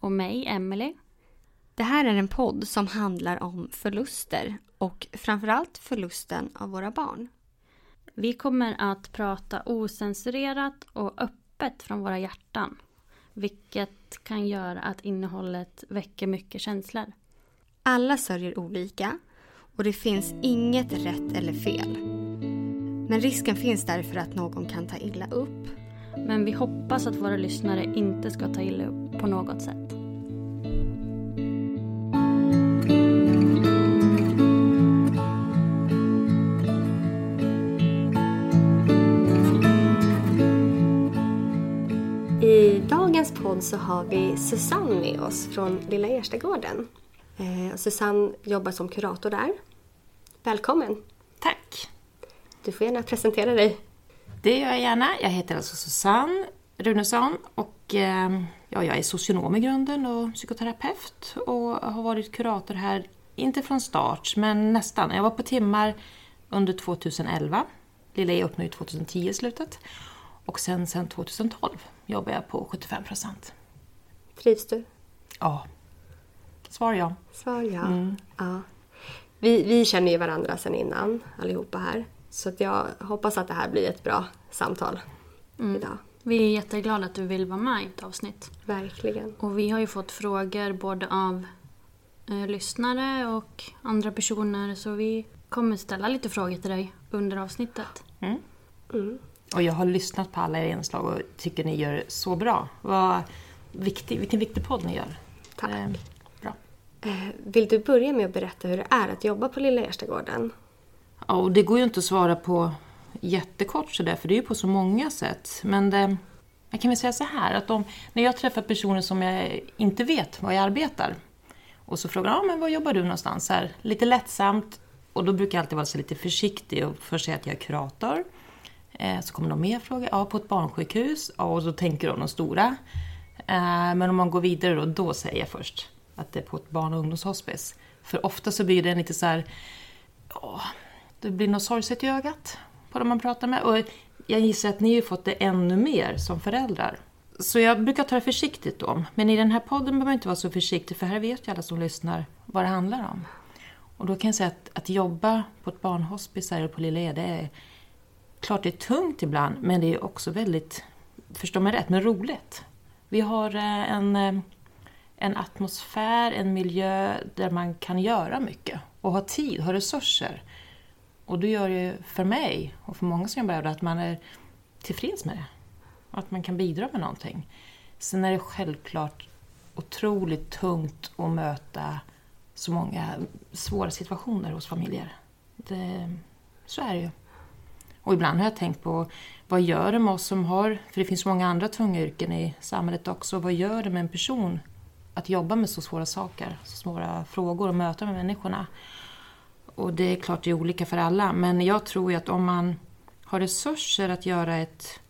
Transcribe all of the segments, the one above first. Och mig, Emily. Det här är en podd som handlar om förluster och framförallt förlusten av våra barn. Vi kommer att prata osensurerat och öppet från våra hjärtan, vilket kan göra att innehållet väcker mycket känslor. Alla sörjer olika och det finns inget rätt eller fel. Men risken finns därför att någon kan ta illa upp. Men vi hoppas att våra lyssnare inte ska ta illa upp på något sätt. I dagens podd så har vi Susanne med oss från Lilla Erstagården. Susanne jobbar som kurator där. Välkommen! Tack! Du får gärna presentera dig. Det gör jag gärna. Jag heter alltså Susanne Runesson och jag är socionom i grunden och psykoterapeut och har varit kurator här, inte från start men nästan. Jag var på timmar under 2011, Lilla E öppnade 2010 i slutet och sen 2012 jobbar jag på 75%. Trivs du? Ja, svar ja. Mm. Ja. Vi känner ju varandra sedan innan allihopa här. Så att jag hoppas att det här blir ett bra samtal idag. Vi är jätteglada att du vill vara med i ett avsnitt. Verkligen. Och vi har ju fått frågor både av lyssnare och andra personer. Så vi kommer ställa lite frågor till dig under avsnittet. Mm. Mm. Och jag har lyssnat på alla er inslag och tycker ni gör så bra. Vilken viktig podd ni gör. Tack. Bra. Vill du börja med att berätta hur det är att jobba på Lilla Erstagården? Ja, och det går ju inte att svara på jättekort sådär, för det är ju på så många sätt. Men jag kan väl säga så här, att när jag träffar personer som jag inte vet var jag arbetar och så frågar de, men var jobbar du någonstans? Här, lite lättsamt, och då brukar jag alltid vara så lite försiktig och först säga att jag är kurator. Så kommer de med och frågar, ja, på ett barnsjukhus, ja, och då tänker de stora. Men om man går vidare då säger jag först att det är på ett barn- och ungdomshospice. För ofta så blir det lite så här... Det blir något sorgset i ögat på dem man pratar med. Och jag gissar att ni har fått det ännu mer som föräldrar. Så jag brukar ta det försiktigt då. Men i den här podden behöver man inte vara så försiktig. För här vet ju alla som lyssnar vad det handlar om. Och då kan jag säga att jobba på ett barnhospice eller på Lilla E, det är klart det är tungt ibland. Men det är också väldigt, förstår man rätt, men roligt. Vi har en atmosfär, en miljö där man kan göra mycket. Och ha tid, ha resurser. Och det gör ju för mig och för många som jag behöver att man är tillfreds med det. Och att man kan bidra med någonting. Sen är det självklart otroligt tungt att möta så många svåra situationer hos familjer. Så är det ju. Och ibland har jag tänkt på, vad gör det med oss som har... För det finns många andra tunga yrken i samhället också. Vad gör det med en person att jobba med så svåra saker, så svåra frågor och möta med människorna? Och det är klart det är olika för alla. Men jag tror ju att om man har resurser att göra ett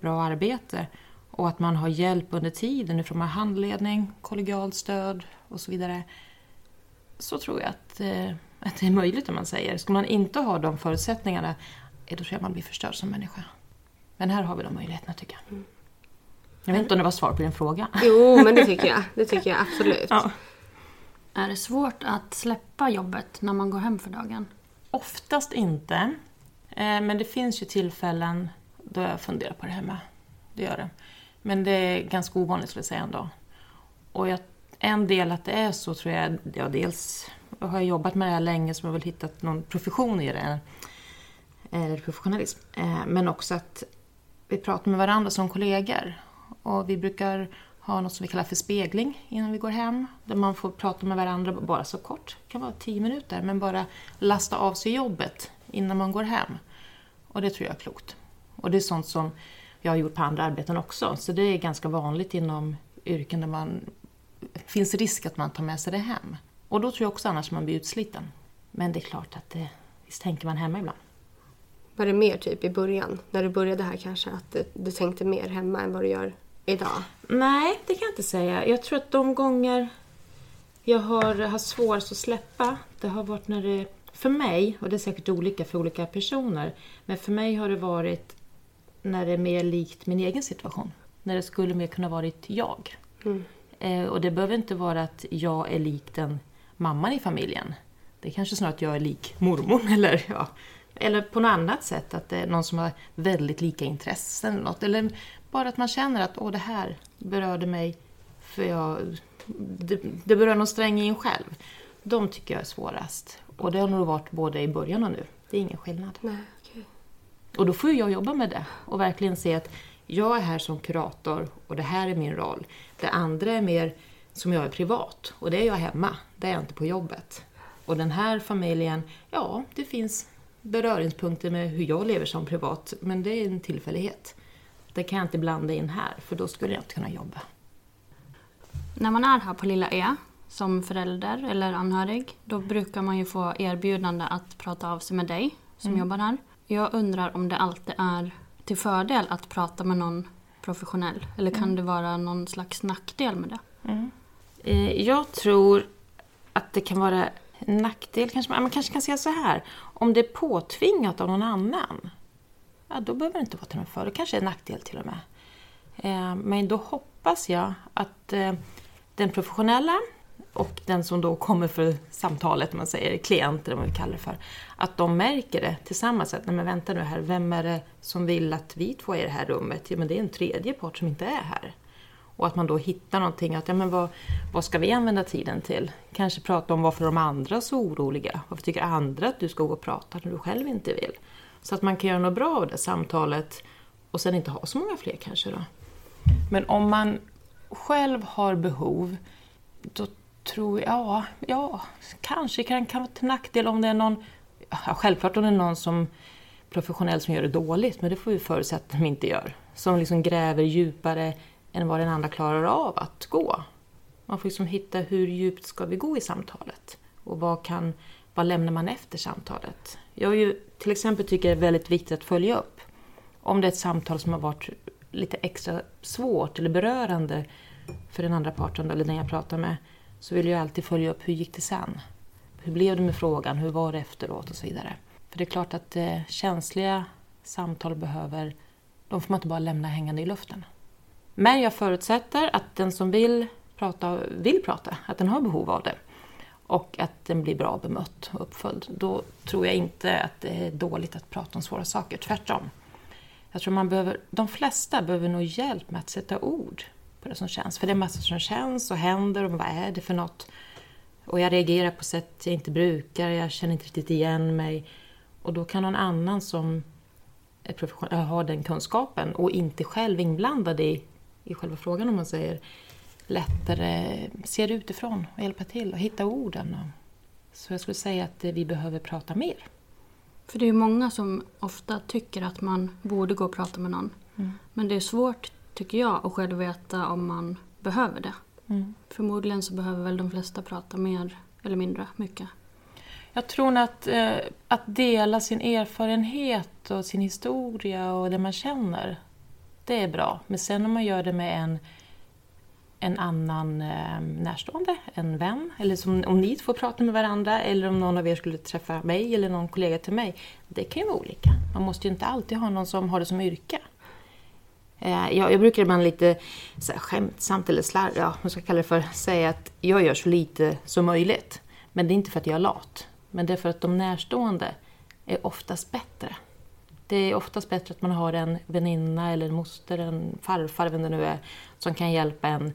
bra arbete och att man har hjälp under tiden från handledning, kollegialt stöd och så vidare, så tror jag att det är möjligt om man säger. Ska man inte ha de förutsättningarna, då tror jag man blir förstörd som människa. Men här har vi de möjligheterna tycker jag. Jag vet inte om det var svar på din fråga. Jo, men det tycker jag absolut. Ja. Är det svårt att släppa jobbet när man går hem för dagen? Oftast inte. Men det finns ju tillfällen då jag funderar på det hemma. Det gör det. Men det är ganska ovanligt skulle jag säga ändå. Och en del att det är så tror jag, ja dels har jag jobbat med det här länge så jag har väl hittat någon profession i det. Eller professionalism. Men också att vi pratar med varandra som kollegor. Och vi brukar ha något som vi kallar för spegling innan vi går hem. Där man får prata med varandra bara så kort. Det kan vara 10 minuter. Men bara lasta av sig jobbet innan man går hem. Och det tror jag är klokt. Och det är sånt som jag har gjort på andra arbeten också. Så det är ganska vanligt inom yrken där det finns risk att man tar med sig det hem. Och då tror jag också annars man blir utsliten. Men det är klart att visst tänker man hemma ibland. Var det mer typ i början? När du började här kanske att du tänkte mer hemma än vad du gör idag? Nej, det kan jag inte säga. Jag tror att de gånger jag har svårast att släppa, det har varit när det, för mig, och det är säkert olika för olika personer, men för mig har det varit när det är mer likt min egen situation. När det skulle mer kunna varit jag. Mm. Och det behöver inte vara att jag är lik den mamman i familjen. Det är kanske snarare att jag är lik mormor eller ja. Eller på något annat sätt att det är någon som har väldigt lika intressen eller något. Eller bara att man känner att det här berörde mig för det berör någon sträng i en själv. De tycker jag är svårast. Och det har nog varit både i början och nu. Det är ingen skillnad. Nej, okay. Och då får jag jobba med det och verkligen se att jag är här som kurator och det här är min roll. Det andra är mer som jag är privat och det är jag hemma. Det är jag inte på jobbet. Och den här familjen, ja det finns beröringspunkter med hur jag lever som privat, men det är en tillfällighet. Det kan jag inte blanda in här, för då skulle jag inte kunna jobba. När man är här på Lilla Ö som förälder eller anhörig, då brukar man ju få erbjudande att prata av sig med dig som jobbar här. Jag undrar om det alltid är till fördel att prata med någon professionell, eller kan det vara någon slags nackdel med det? Mm. Jag tror att det kan vara nackdel, kanske man kanske kan säga så här, om det är påtvingat av någon annan, ja, då behöver det inte vara till någon för. Det kanske är en nackdel till och med. Men då hoppas jag att den professionella och den som då kommer för samtalet, man säger klienter, vad vi kallar det för, att de märker det tillsammans. Att, nej men vänta nu här, vem är det som vill att vi två är i det här rummet? Ja men det är en tredje part som inte är här. Och att man då hittar någonting, att ja, men vad ska vi använda tiden till? Kanske prata om varför de andra är så oroliga. Varför tycker andra att du ska gå och prata när du själv inte vill? Så att man kan göra något bra av det samtalet och sen inte ha så många fler kanske då. Men om man själv har behov, då tror jag, ja kanske kan vara till nackdel om det är någon, ja, självklart om det är någon som professionell som gör det dåligt, men det får ju förutsätta att de inte gör. Som liksom gräver djupare än vad den andra klarar av att gå. Man får liksom hitta hur djupt ska vi gå i samtalet. Och vad lämnar man efter samtalet. Jag ju till exempel tycker det är väldigt viktigt att följa upp. Om det är ett samtal som har varit lite extra svårt eller berörande för den andra parten eller den jag pratar med, så vill jag alltid följa upp hur gick det sen. Hur blev det med frågan, hur var det efteråt och så vidare. För det är klart att känsliga samtal de får man inte bara lämna hängande i luften. Men jag förutsätter att den som vill prata, att den har behov av det. Och att den blir bra bemött och uppföljd. Då tror jag inte att det är dåligt att prata om svåra saker. Tvärtom. Jag tror de flesta behöver nog hjälp med att sätta ord på det som känns. För det är massor som känns och händer och vad är det för något. Och jag reagerar på sätt jag inte brukar, jag känner inte riktigt igen mig. Och då kan någon annan som är professionell ha den kunskapen och inte själv inblandad i själva frågan om man säger lättare se det utifrån och hjälpa till och hitta orden. Så jag skulle säga att vi behöver prata mer. För det är många som ofta tycker att man borde gå och prata med någon. Mm. Men det är svårt tycker jag att själv veta om man behöver det. Mm. Förmodligen så behöver väl de flesta prata mer eller mindre mycket. Jag tror att dela sin erfarenhet och sin historia och det man känner, det är bra. Men sen om man gör det med en annan närstående, en vän, eller som, om ni får prata med varandra, eller om någon av er skulle träffa mig eller någon kollega till mig, det kan ju vara olika. Man måste ju inte alltid ha någon som har det som yrke. Jag brukar ibland lite så här, skämtsamt eller man ska kalla det för, säga att jag gör så lite som möjligt. Men det är inte för att jag är lat. Men det är för att de närstående är oftast bättre. Det är oftast bättre att man har en väninna eller en moster, en farfar, vem det nu är, som kan hjälpa en.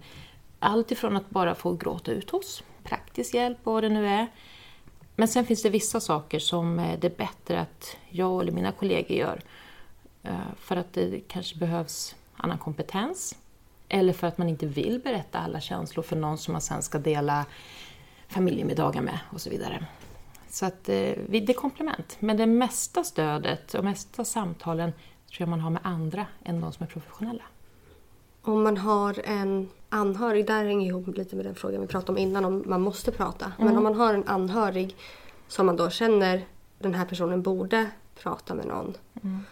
Allt ifrån att bara få gråta ut hos, praktisk hjälp, vad det nu är. Men sen finns det vissa saker som det är bättre att jag eller mina kollegor gör. För att det kanske behövs annan kompetens. Eller för att man inte vill berätta alla känslor för någon som man sen ska dela familjemiddagar med och så vidare. Så att det är komplement. Men det mesta stödet och mesta samtalen tror jag man har med andra än de som är professionella. Om man har en anhörig, där hänger ihop lite med den frågan vi pratade om innan, om man måste prata. Mm. Men om man har en anhörig som man då känner, den här personen borde prata med någon. Mm.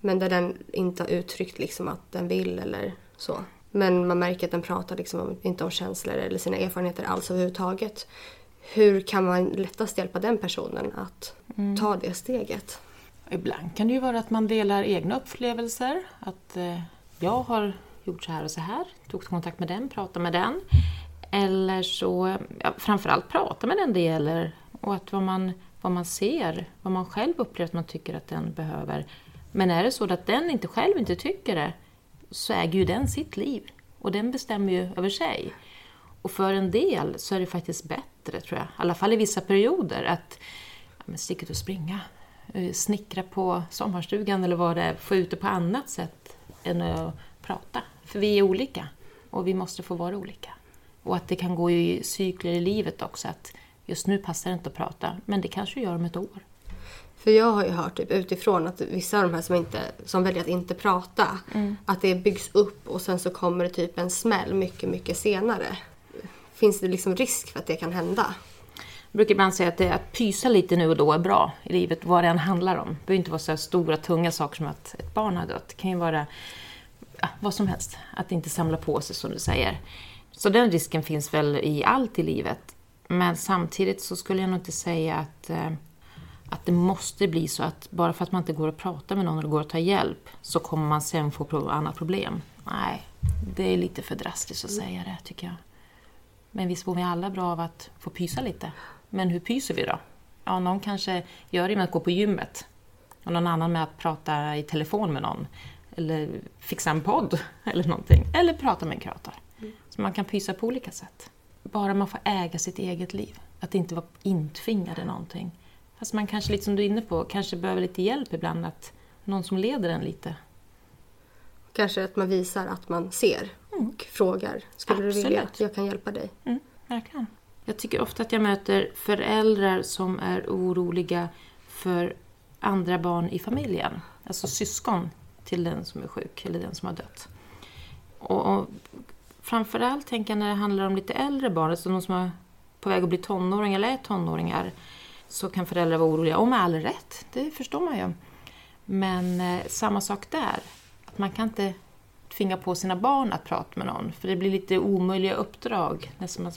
Men där den inte har uttryckt liksom att den vill eller så. Men man märker att den pratar liksom inte om känslor eller sina erfarenheter alls överhuvudtaget. Hur kan man lättast hjälpa den personen att ta det steget? Ibland kan det ju vara att man delar egna upplevelser. Att jag har gjort så här och så här. Tog kontakt med den, prata med den. Eller så framförallt prata med den det gäller. Och att vad man ser, vad man själv upplever att man tycker att den behöver. Men är det så att den själv inte tycker det, så äger ju den sitt liv. Och den bestämmer ju över sig. Och för en del så är det faktiskt bättre, tror jag. I alla fall i vissa perioder. Att sticka ut och springa. Snickra på sommarstugan eller vad det är. Få ut det på annat sätt än att prata. För vi är olika. Och vi måste få vara olika. Och att det kan gå i cykler i livet också. Att just nu passar det inte att prata. Men det kanske gör om ett år. För jag har ju hört typ utifrån att vissa av de här som väljer att inte prata. Mm. Att det byggs upp och sen så kommer det typ en smäll mycket, mycket senare. Finns det liksom risk för att det kan hända? Jag brukar ibland säga att pysa lite nu och då är bra i livet. Vad det än handlar om. Det behöver inte vara så stora, tunga saker som att ett barn har dött. Det kan ju vara vad som helst. Att inte samla på sig, som du säger. Så den risken finns väl i allt i livet. Men samtidigt så skulle jag nog inte säga att det måste bli så att bara för att man inte går och pratar med någon eller går och tar hjälp så kommer man sen få andra problem. Nej, det är lite för drastiskt att säga det, tycker jag. Men visst får vi alla bra av att få pysa lite. Men hur pyser vi då? Ja, någon kanske gör det med att gå på gymmet. Och någon annan med att prata i telefon med någon. Eller fixa en podd eller någonting. Eller prata med en kurator. Så man kan pysa på olika sätt. Bara man får äga sitt eget liv. Att inte vara intvingad i någonting. Fast man kanske, lite som du är inne på, kanske behöver lite hjälp ibland. Att någon som leder en lite. Kanske att man visar att man ser. Och frågar, skulle du vilja att jag kan hjälpa dig? Mm, verkligen. Jag tycker ofta att jag möter föräldrar som är oroliga för andra barn i familjen. Alltså syskon till den som är sjuk eller den som har dött. Och framförallt tänker jag när det handlar om lite äldre barn. Alltså de som är på väg att bli tonåringar eller är tonåringar. Så kan föräldrar vara oroliga. Och med all rätt, det förstår man ju. Men samma sak där. Att man kan inte tvinga på sina barn att prata med någon. För det blir lite omöjliga uppdrag. När man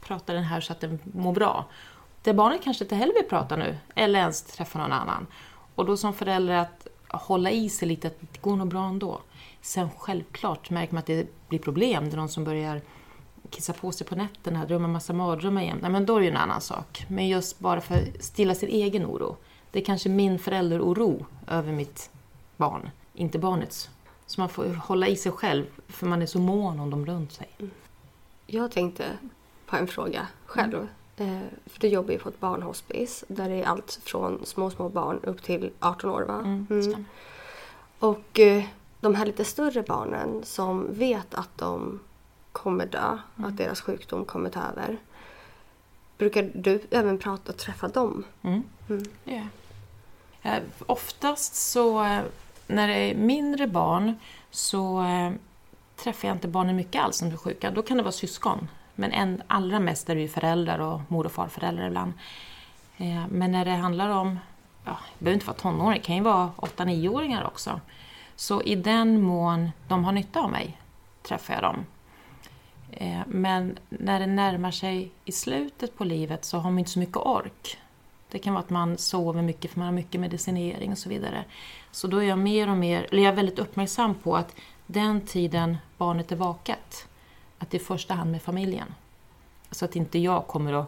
pratar den här så att den mår bra. Det barnen kanske inte heller vill prata nu. Eller ens träffa någon annan. Och då som förälder att hålla i sig lite. Att det går nog bra ändå. Sen självklart märker man att det blir problem. Det är någon som börjar kissa på sig på nätterna. Drömmer en massa mardrömmar igen. Nej, men då är det ju en annan sak. Men just bara för att stilla sin egen oro. Det är kanske min förälderoro över mitt barn. Inte barnets. Så man får hålla i sig själv. För man är så mån om dem runt sig. Jag tänkte på en fråga själv. För du jobbar ju på ett barnhospice. Där det är allt från små barn upp till 18 år, va? Mm. Och de här lite större barnen som vet att de kommer dö. Mm. Att deras sjukdom kommer ta över. Brukar du även prata och träffa dem? Mm. Mm. Yeah. Oftast så... När det är mindre barn så träffar jag inte barnen mycket alls som blir sjuka. Då kan det vara syskon. Men allra mest är det ju föräldrar och mor- och farföräldrar ibland. Men när det handlar om, det behöver inte vara tonåringar, det kan ju vara 8-9-åringar också. Så i den mån de har nytta av mig träffar jag dem. Men när det närmar sig i slutet på livet så har man inte så mycket ork. Det kan vara att man sover mycket för man har mycket medicinering och så vidare. Så då är jag mer och mer, eller jag är väldigt uppmärksam på att den tiden barnet är vaket, att det är i första hand med familjen. Så att inte jag kommer och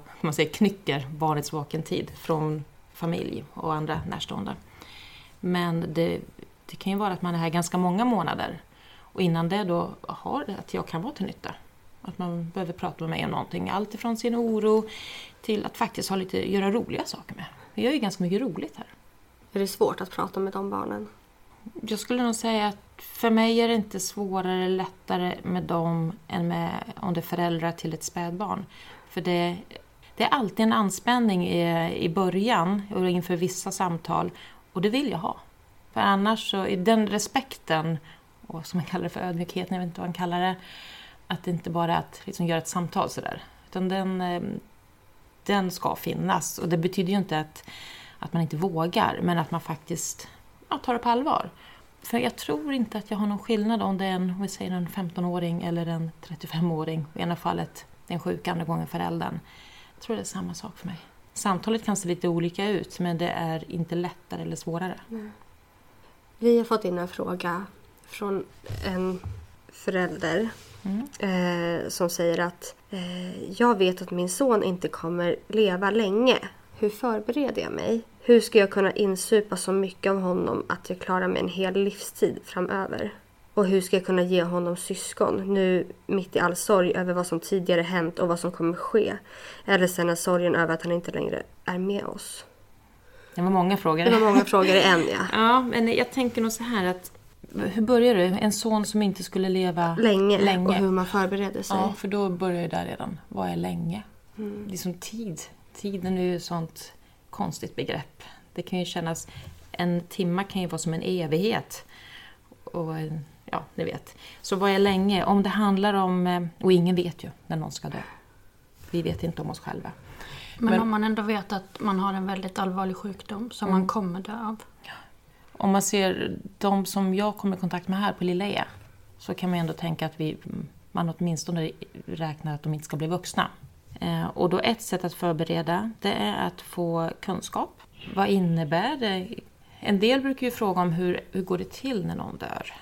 knycker barnets vaken tid från familj och andra närstående. Men det kan ju vara att man är här ganska många månader. Och innan det då har det att jag kan vara till nytta. Att man behöver prata med mig om någonting. Allt ifrån sin oro till att faktiskt ha lite, göra roliga saker med. Jag gör ju ganska mycket roligt här. Är det svårt att prata med de barnen? Jag skulle nog säga att för mig är det inte svårare eller lättare med dem än med om det är föräldrar till ett spädbarn. För det är alltid en anspänning i början och inför vissa samtal. Och det vill jag ha. För annars så är den respekten, och som man kallar det för ödmjukhet, jag vet inte vad man kallar det. Att det inte bara är att göra ett samtal sådär. Utan den ska finnas. Och det betyder ju inte att man inte vågar. Men att man faktiskt tar det på allvar. För jag tror inte att jag har någon skillnad om det är en 15-åring eller en 35-åring. I ena fallet den sjuka, andra gången föräldern. Jag tror det är samma sak för mig. Samtalet kan se lite olika ut. Men det är inte lättare eller svårare. Nej. Vi har fått in en fråga från en förälder. Som säger att jag vet att min son inte kommer leva länge. Hur förbereder jag mig? Hur ska jag kunna insupa så mycket av honom att jag klarar mig en hel livstid framöver? Och hur ska jag kunna ge honom syskon nu mitt i all sorg över vad som tidigare hänt och vad som kommer ske? Eller sen är sorgen över att han inte längre är med oss? Det var många frågor. Ja, men jag tänker nog så här att hur börjar du? En son som inte skulle leva länge. Och hur man förbereder sig. Ja, för då börjar jag där redan. Vad är länge? Mm. Det är som tid. Tiden är ju ett sånt konstigt begrepp. Det kan ju kännas, en timma kan ju vara som en evighet. Och ja, ni vet. Så vad är länge? Om det handlar om, och ingen vet ju när någon ska dö. Vi vet inte om oss själva. Men om man ändå vet att man har en väldigt allvarlig sjukdom som man kommer dö av. Ja. Om man ser de som jag kommer i kontakt med här på Lilla E, så kan man ändå tänka att man åtminstone räknar att de inte ska bli vuxna. Och då ett sätt att förbereda, det är att få kunskap. Vad innebär det? En del brukar ju fråga om hur går det till när någon dör,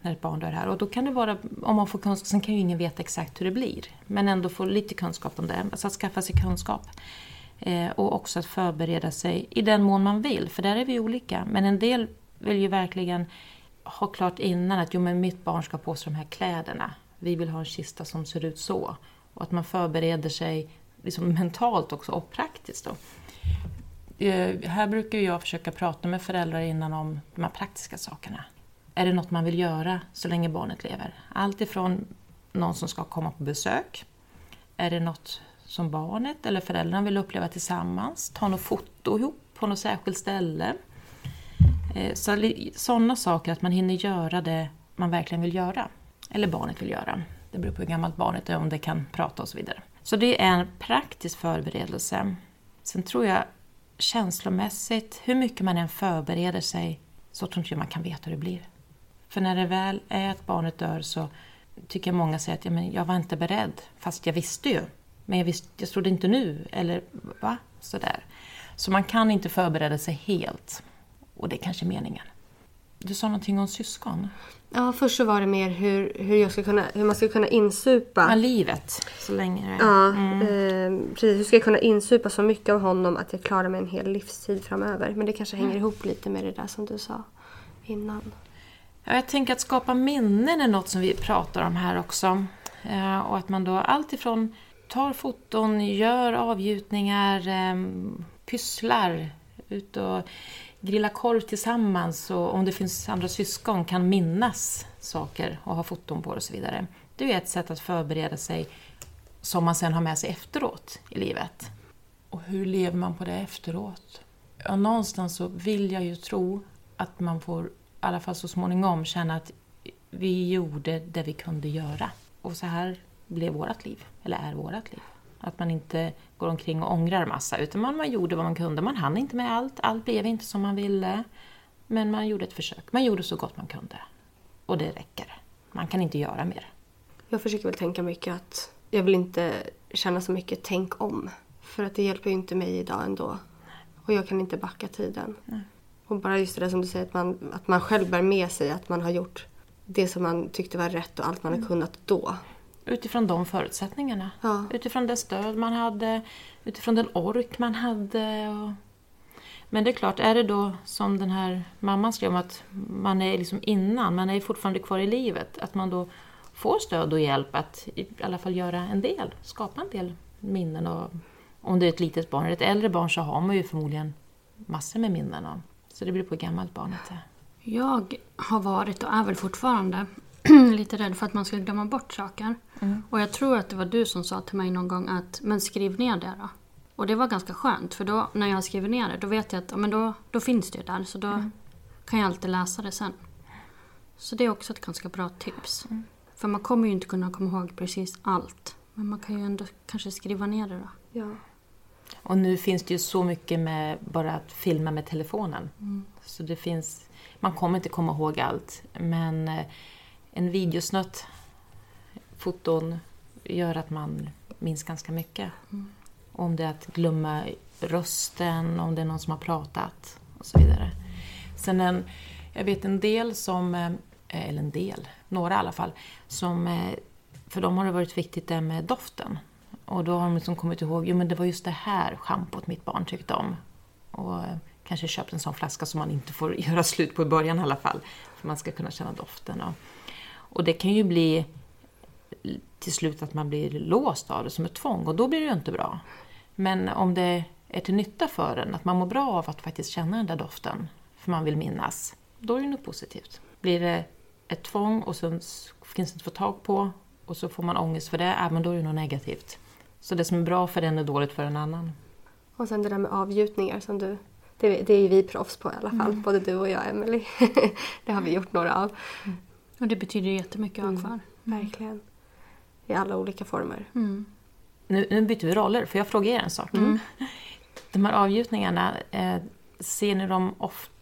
när ett barn dör här. Och då kan det vara, om man får kunskap, sen kan ju ingen veta exakt hur det blir. Men ändå få lite kunskap om det, alltså att skaffa sig kunskap. Och också att förbereda sig i den mån man vill, för där är vi olika. Men en del vill ju verkligen ha klart innan att men mitt barn ska på sig de här kläderna. Vi vill ha en kista som ser ut så. Och att man förbereder sig mentalt också och praktiskt. Då. Här brukar jag försöka prata med föräldrar innan om de här praktiska sakerna. Är det något man vill göra så länge barnet lever? Allt ifrån någon som ska komma på besök. Är det något som barnet eller föräldrarna vill uppleva tillsammans? Ta något foto ihop på något särskilt ställe. Sådana saker att man hinner göra det man verkligen vill göra. Eller barnet vill göra. Det beror på hur gammalt barnet är, om det kan prata och så vidare. Så det är en praktisk förberedelse. Sen tror jag känslomässigt, hur mycket man än förbereder sig, så tror inte man kan veta hur det blir. För när det väl är att barnet dör så tycker jag många säger att jag var inte beredd. Fast jag visste ju. Men jag trodde inte nu. Eller va? Sådär. Så man kan inte förbereda sig helt. Och det är kanske meningen. Du sa någonting om syskon. Ja, först så var det mer hur man ska kunna insupa. Ja, livet. Så länge det är. Ja, precis. Hur ska jag kunna insupa så mycket av honom att jag klarar mig en hel livstid framöver. Men det kanske hänger ihop lite med det där som du sa innan. Ja, jag tänker att skapa minnen är något som vi pratar om här också. Och att man då allt ifrån tar foton, gör avgjutningar, pysslar, ut och grilla korv tillsammans, och om det finns andra syskon kan minnas saker och ha foton på och så vidare. Det är ett sätt att förbereda sig som man sen har med sig efteråt i livet. Och hur lever man på det efteråt? Ja, någonstans så vill jag ju tro att man får i alla fall så småningom känna att vi gjorde det vi kunde göra. Och så här blev vårt liv, eller är vårt liv. Att man inte går omkring och ångrar massa. Utan man gjorde vad man kunde. Man hann inte med allt. Allt blev inte som man ville. Men man gjorde ett försök. Man gjorde så gott man kunde. Och det räcker. Man kan inte göra mer. Jag försöker väl tänka mycket att jag vill inte känna så mycket tänk om. För att det hjälper ju inte mig idag ändå. Och jag kan inte backa tiden. Nej. Och bara just det där som du säger. Att man själv bär med sig att man har gjort det som man tyckte var rätt. Och allt man har kunnat då. Utifrån de förutsättningarna. Ja. Utifrån det stöd man hade. Utifrån den ork man hade. Men det är klart, är det då som den här mamman skrev om att man är liksom innan, man är fortfarande kvar i livet. Att man då får stöd och hjälp att i alla fall göra en del, skapa en del minnen. Och om det är ett litet barn eller ett äldre barn så har man ju förmodligen massor med minnen. Så det blir på gammalt barn inte. Jag har varit och är väl fortfarande lite rädd för att man ska glömma bort saker. Mm. Och jag tror att det var du som sa till mig någon gång att, men skriv ner det då. Och det var ganska skönt, för då när jag skriver ner det, då vet jag att men då finns det ju där. Så då kan jag alltid läsa det sen. Så det är också ett ganska bra tips. Mm. För man kommer ju inte kunna komma ihåg precis allt. Men man kan ju ändå kanske skriva ner det då. Ja. Och nu finns det ju så mycket med bara att filma med telefonen. Mm. Så det finns, man kommer inte komma ihåg allt. Men en videosnutt, foton, gör att man minns ganska mycket. Mm. Om det är att glömma rösten, om det är någon som har pratat och så vidare. Sen jag vet en del som, eller en del, några i alla fall, som, för dem har det varit viktigt det med doften. Och då har de liksom kommit ihåg, jo men det var just det här schampot mitt barn tyckte om. Och kanske köpt en sån flaska som man inte får göra slut på i början i alla fall. För man ska kunna känna doften. Och det kan ju bli till slut att man blir låst av det som ett tvång. Och då blir det ju inte bra. Men om det är till nytta för en, att man mår bra av att faktiskt känna den där doften, för man vill minnas, då är det något positivt. Blir det ett tvång och sen finns det inte få tag på, och så får man ångest för det, även då är det något negativt. Så det som är bra för den är dåligt för en annan. Och sen det där med avgjutningar som du, det är ju vi proffs på i alla fall. Både du och jag, Emily. Det har vi gjort några av. Mm. Och det betyder jättemycket att ha kvar. Verkligen. I alla olika former. Mm. Nu byter vi roller, för jag frågar er en sak. Mm. De här avgjutningarna, ser ni dem ofta,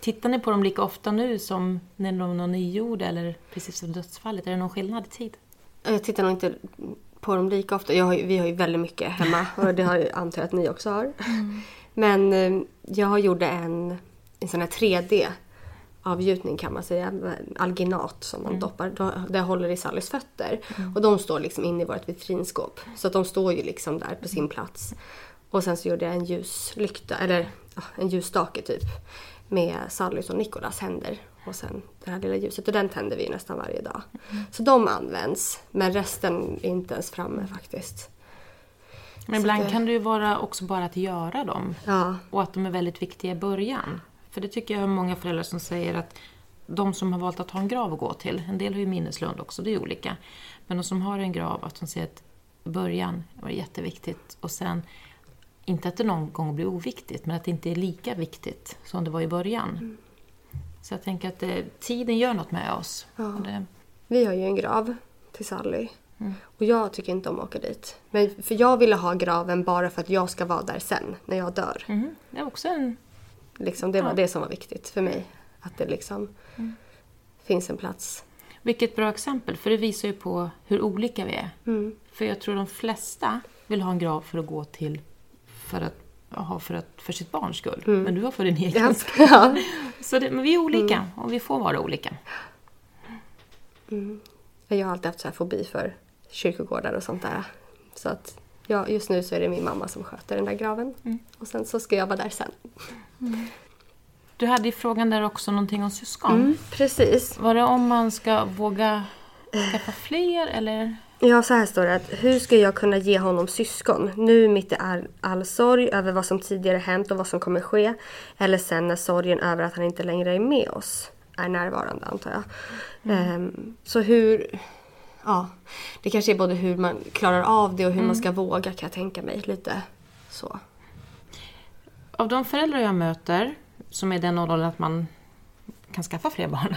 tittar ni på dem lika ofta nu som när de nygjorde eller precis som dödsfallet? Är det någon skillnad i tid? Jag tittar nog inte på dem lika ofta. Vi har ju väldigt mycket hemma och det har jag antar att ni också har. Mm. Men jag gjorde en sån här 3D avgjutning kan man säga, alginat som man doppar, det håller i Sallys fötter och de står liksom inne i vårt vitrinskåp, så att de står ju liksom där på sin plats. Och sen så gjorde jag en ljuslykta eller en ljusstake typ med Sallys och Nikolas händer och sen det här lilla ljuset, och den tänder vi nästan varje dag, så de används, men resten är inte ens framme faktiskt. Men ibland kan det ju vara också bara att göra dem och att de är väldigt viktiga i början. För det tycker jag är många föräldrar som säger att de som har valt att ha en grav att gå till, en del har ju minneslund också, det är olika. Men de som har en grav, att de säger att början var jätteviktigt och sen, inte att det någon gång blir oviktigt, men att det inte är lika viktigt som det var i början. Mm. Så jag tänker att tiden gör något med oss. Ja. Vi har ju en grav till Sally. Mm. Och jag tycker inte om att åka dit. Men för jag ville ha graven bara för att jag ska vara där sen, när jag dör. Mm. Det är också en... Liksom, det var det som var viktigt för mig. Att det liksom finns en plats. Vilket bra exempel. För det visar ju på hur olika vi är. Mm. För jag tror de flesta vill ha en grav för att gå till. För sitt barns skull. Mm. Men du har för din egen skull. Ja. Så det, men vi är olika. Och vi får vara olika. Mm. Jag har alltid haft så här fobi för kyrkogårdar och sånt där. Så att... Ja, just nu så är det min mamma som sköter den där graven. Mm. Och sen så ska jag vara där sen. Mm. Du hade i frågan där också någonting om syskon. Mm, precis. Var det om man ska våga skaffa fler eller? Ja, så här står det. Att, hur ska jag kunna ge honom syskon? Nu mitt i all sorg över vad som tidigare hänt och vad som kommer ske. Eller sen när sorgen över att han inte längre är med oss är närvarande, antar jag. Mm. Så hur... Ja, det kanske är både hur man klarar av det och hur man ska våga, kan jag tänka mig lite så. Av de föräldrar jag möter, som är den åldern att man kan skaffa fler barn,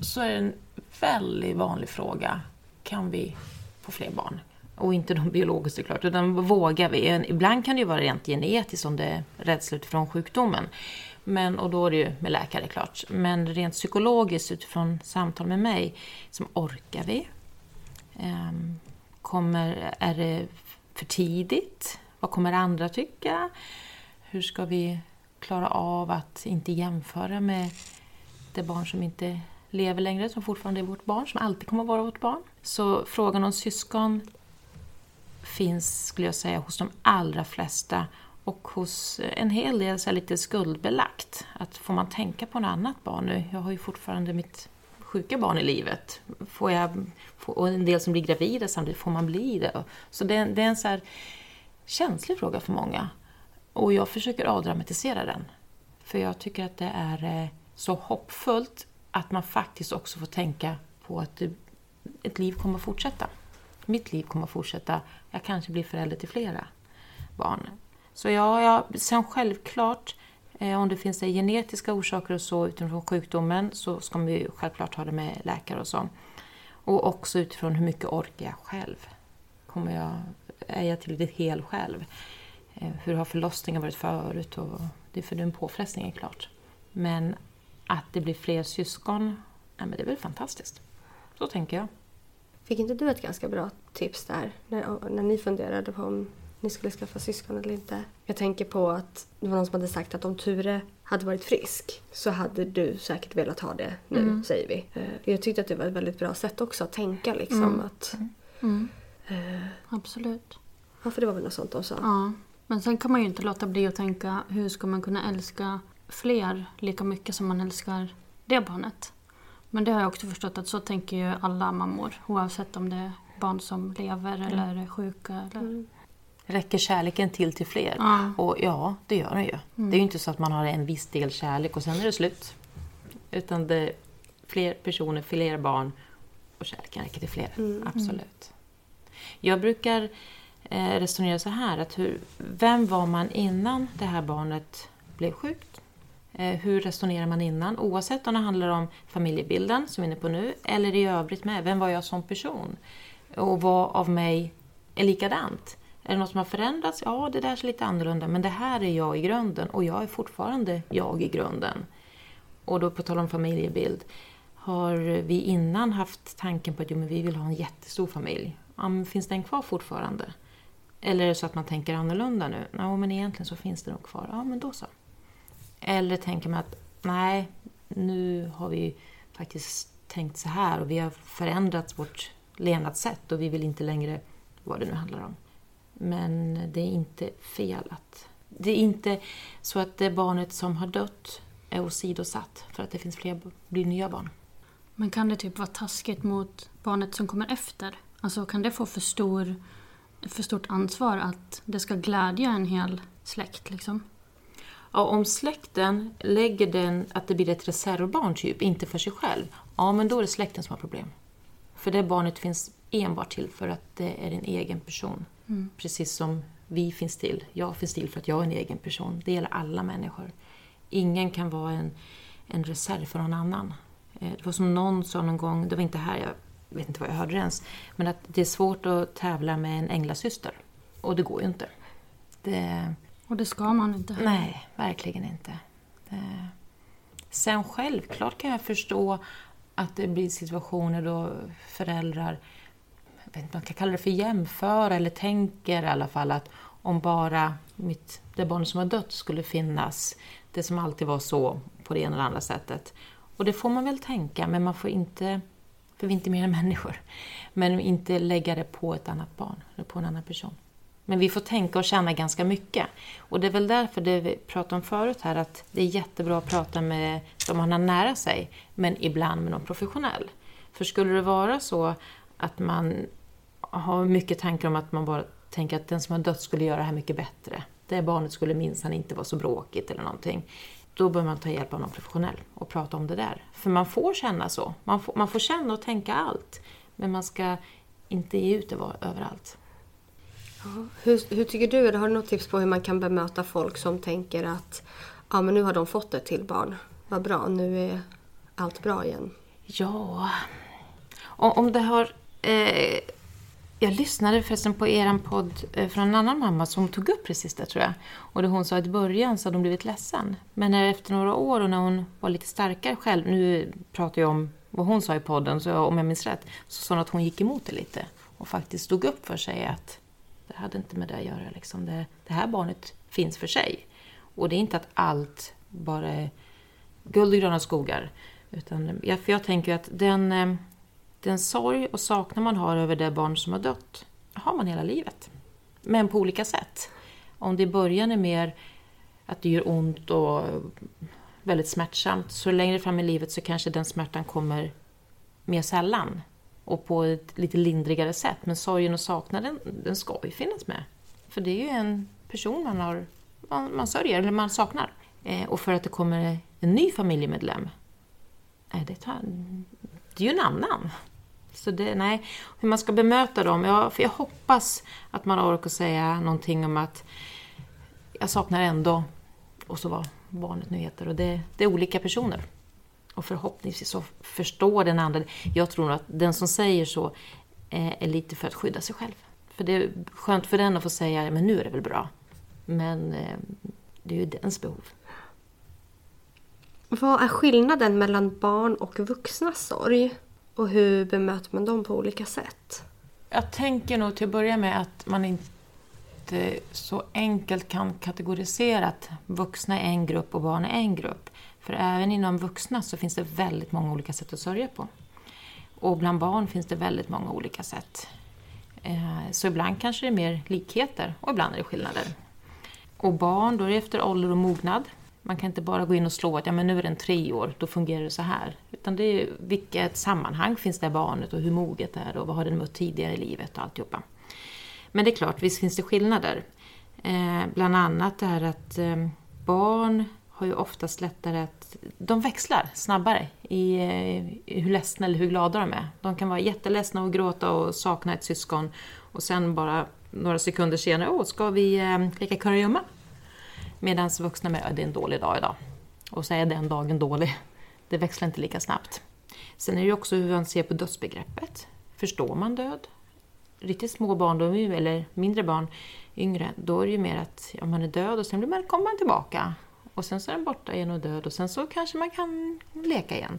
så är det en väldigt vanlig fråga, kan vi få fler barn? Och inte de biologiskt såklart, utan vågar vi. Ibland kan det ju vara rent genetiskt som det är rädsla utifrån sjukdomen. Men, och då är det ju med läkare klart. Men rent psykologiskt utifrån samtal med mig, som orkar vi? Är det för tidigt? Vad kommer andra tycka? Hur ska vi klara av att inte jämföra med det barn som inte lever längre, som fortfarande är vårt barn, som alltid kommer vara vårt barn? Så frågan om syskon finns, skulle jag säga, hos de allra flesta, och hos en hel del så är lite skuldbelagt. Att får man tänka på något annat barn nu? Jag har ju fortfarande mitt sjuka barn i livet. Och en del som blir gravida samtidigt, får man bli det? Så det är en så här känslig fråga för många. Och jag försöker avdramatisera den. För jag tycker att det är så hoppfullt att man faktiskt också får tänka på att ett liv kommer att fortsätta. Mitt liv kommer att fortsätta. Jag kanske blir förälder till flera barn. Så sen självklart, om det finns genetiska orsaker och så utifrån sjukdomen, så ska vi självklart ha det med läkare och så. Och också utifrån hur mycket orkar jag själv. Är jag tillräckligt hel själv? Hur har förlossningen varit förut? Och det är för den påfrestningen klart. Men att det blir fler syskon, ja, men det är väl fantastiskt. Så tänker jag. Fick inte du ett ganska bra tips där när ni funderade på om ni skulle skaffa syskon eller inte? Jag tänker på att det var någon som hade sagt att om Ture hade varit frisk så hade du säkert velat ha det nu, säger vi. Jag tyckte att det var ett väldigt bra sätt också att tänka liksom. Absolut. Ja, för det var väl något sånt de sa. Ja, men sen kan man ju inte låta bli att tänka, hur ska man kunna älska fler lika mycket som man älskar det barnet? Men det har jag också förstått att så tänker ju alla mammor, oavsett om det är barn som lever eller är sjuka. Eller... Räcker kärleken till fler? Ja. Och ja, det gör den ju. Det är ju inte så att man har en viss del kärlek och sen är det slut. Utan det är fler personer, fler barn, och kärleken räcker till fler. Absolut. Jag brukar resonera så här, att vem var man innan det här barnet blev sjukt? Hur resonerar man innan, oavsett om det handlar om familjebilden som vi är inne på nu, eller i övrigt med, vem var jag som person? Och vad av mig är likadant? Är det något som har förändrats? Ja, det där är lite annorlunda, men det här är jag i grunden, och jag är fortfarande jag i grunden. Och då på tal om familjebild, har vi innan haft tanken på att men vi vill ha en jättestor familj. Ja, men finns den kvar fortfarande? Eller är det så att man tänker annorlunda nu? Ja, men egentligen så finns den nog kvar. Ja, men då så. Eller tänker man att nej, nu har vi faktiskt tänkt så här, och vi har förändrat vårt levnadssätt och vi vill inte längre, vad det nu handlar om. Men det är inte fel att... Det är inte så att det barnet som har dött är åsidosatt för att det finns fler, blir nya barn. Men kan det typ vara taskigt mot barnet som kommer efter? Alltså kan det få för stort ansvar att det ska glädja en hel släkt liksom? Ja, om släkten lägger den att det blir ett reservbarn typ, inte för sig själv. Ja, men då är det släkten som har problem. För det barnet finns enbart till för att det är en egen person. Precis som vi finns till. Jag finns till för att jag är en egen person. Det gäller alla människor. Ingen kan vara en reserv för någon annan. Det var som någon sa någon gång, det var inte här, jag vet inte vad jag hörde ens. Men att det är svårt att tävla med en änglasyster. Och det går ju inte. Och det ska man inte. Nej, verkligen inte. Sen självklart kan jag förstå att det blir situationer då föräldrar, jag vet inte, man kan kalla det för jämföra, eller tänker i alla fall att om bara det barn som har dött skulle finnas, det som alltid var så på det ena eller andra sättet. Och det får man väl tänka, men man får inte, för vi är inte mer än människor, men inte lägga det på ett annat barn eller på en annan person. Men vi får tänka och känna ganska mycket. Och det är väl därför det vi pratade om förut här, att det är jättebra att prata med de man har nära sig, men ibland med någon professionell. För skulle det vara så att man har mycket tankar om att man bara tänker att den som har dött skulle göra det här mycket bättre, det barnet skulle minsann inte vara så bråkigt eller någonting, då bör man ta hjälp av någon professionell och prata om det där. För man får känna så. Man får känna och tänka allt, men man ska inte ge ut det överallt. Ja, hur tycker du, eller har du något tips på hur man kan bemöta folk som tänker att ja, men nu har de fått ett till barn, vad bra, nu är allt bra igen? Ja, om det har Jag lyssnade förresten på er podd från en annan mamma som tog upp precis det, tror jag. Och det hon sa att i början så hade hon blivit ledsen. Men efter några år och när hon var lite starkare själv, nu pratar jag om vad hon sa i podden, så om jag minns rätt, så sa hon att hon gick emot det lite. Och faktiskt stod upp för sig att det hade inte med det att göra. Liksom. Det här barnet finns för sig. Och det är inte att allt bara är guld och gröna skogar. Utan, för jag tänker att den sorg och saknad man har över det barn som har dött har man hela livet. Men på olika sätt. Om det i början är mer att det gör ont och väldigt smärtsamt, så längre fram i livet så kanske den smärtan kommer mer sällan och på ett lite lindrigare sätt. Men sorgen och saknaden, den ska ju finnas med. För det är ju en person man sörjer eller man saknar. Och för att det kommer en ny familjemedlem, det är ju en annan. Så hur man ska bemöta dem. För jag hoppas att man orkar säga någonting om att jag saknar ändå. Och så vad barnet nu heter. Och det är olika personer. Och förhoppningsvis så förstår den andra. Jag tror att den som säger så är lite för att skydda sig själv. För det är skönt för den att få säga, men nu är det väl bra. Men det är ju dens behov. Vad är skillnaden mellan barn och vuxna sorg? Och hur bemöter man dem på olika sätt? Jag tänker nog till att börja med att man inte så enkelt kan kategorisera att vuxna är en grupp och barn är en grupp. För även inom vuxna så finns det väldigt många olika sätt att sörja på. Och bland barn finns det väldigt många olika sätt. Så ibland kanske det är mer likheter och ibland är det skillnader. Och barn, då är det efter ålder och mognad. Man kan inte bara gå in och slå att men nu är den 3 år, då fungerar det så här. Utan det är ju vilket sammanhang finns det barnet och hur moget det är och vad har den mött tidigare i livet och alltihopa. Men det är klart, visst finns det skillnader. Bland annat det här att barn har ju oftast lättare att... De växlar snabbare i hur ledsna eller hur glada de är. De kan vara jätteledsna och gråta och sakna ett syskon. Och sen bara några sekunder senare, ska vi leka kurragömma? Medan vuxna med det är en dålig dag idag. Och så är den dagen dålig. Det växlar inte lika snabbt. Sen är det ju också hur man ser på dödsbegreppet. Förstår man död? Riktigt små barn, eller mindre barn, yngre, då är det ju mer att man är död och sen kommer man tillbaka. Och sen så är den borta igen och död och sen så kanske man kan leka igen.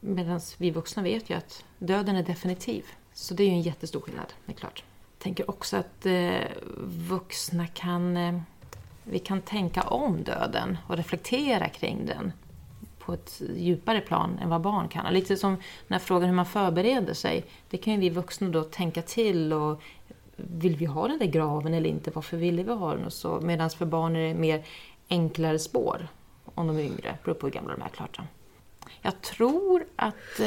Medan vi vuxna vet ju att döden är definitiv. Så det är ju en jättestor skillnad, det är klart. Jag tänker också att vuxna kan... Vi kan tänka om döden och reflektera kring den på ett djupare plan än vad barn kan. Lite som när frågan hur man förbereder sig. Det kan ju vi vuxna då tänka till. Och vill vi ha den där graven eller inte? Varför vill vi ha den? Och så, medan för barn är det mer enklare spår om de är yngre. Beror på hur gamla de är, klart. Jag tror att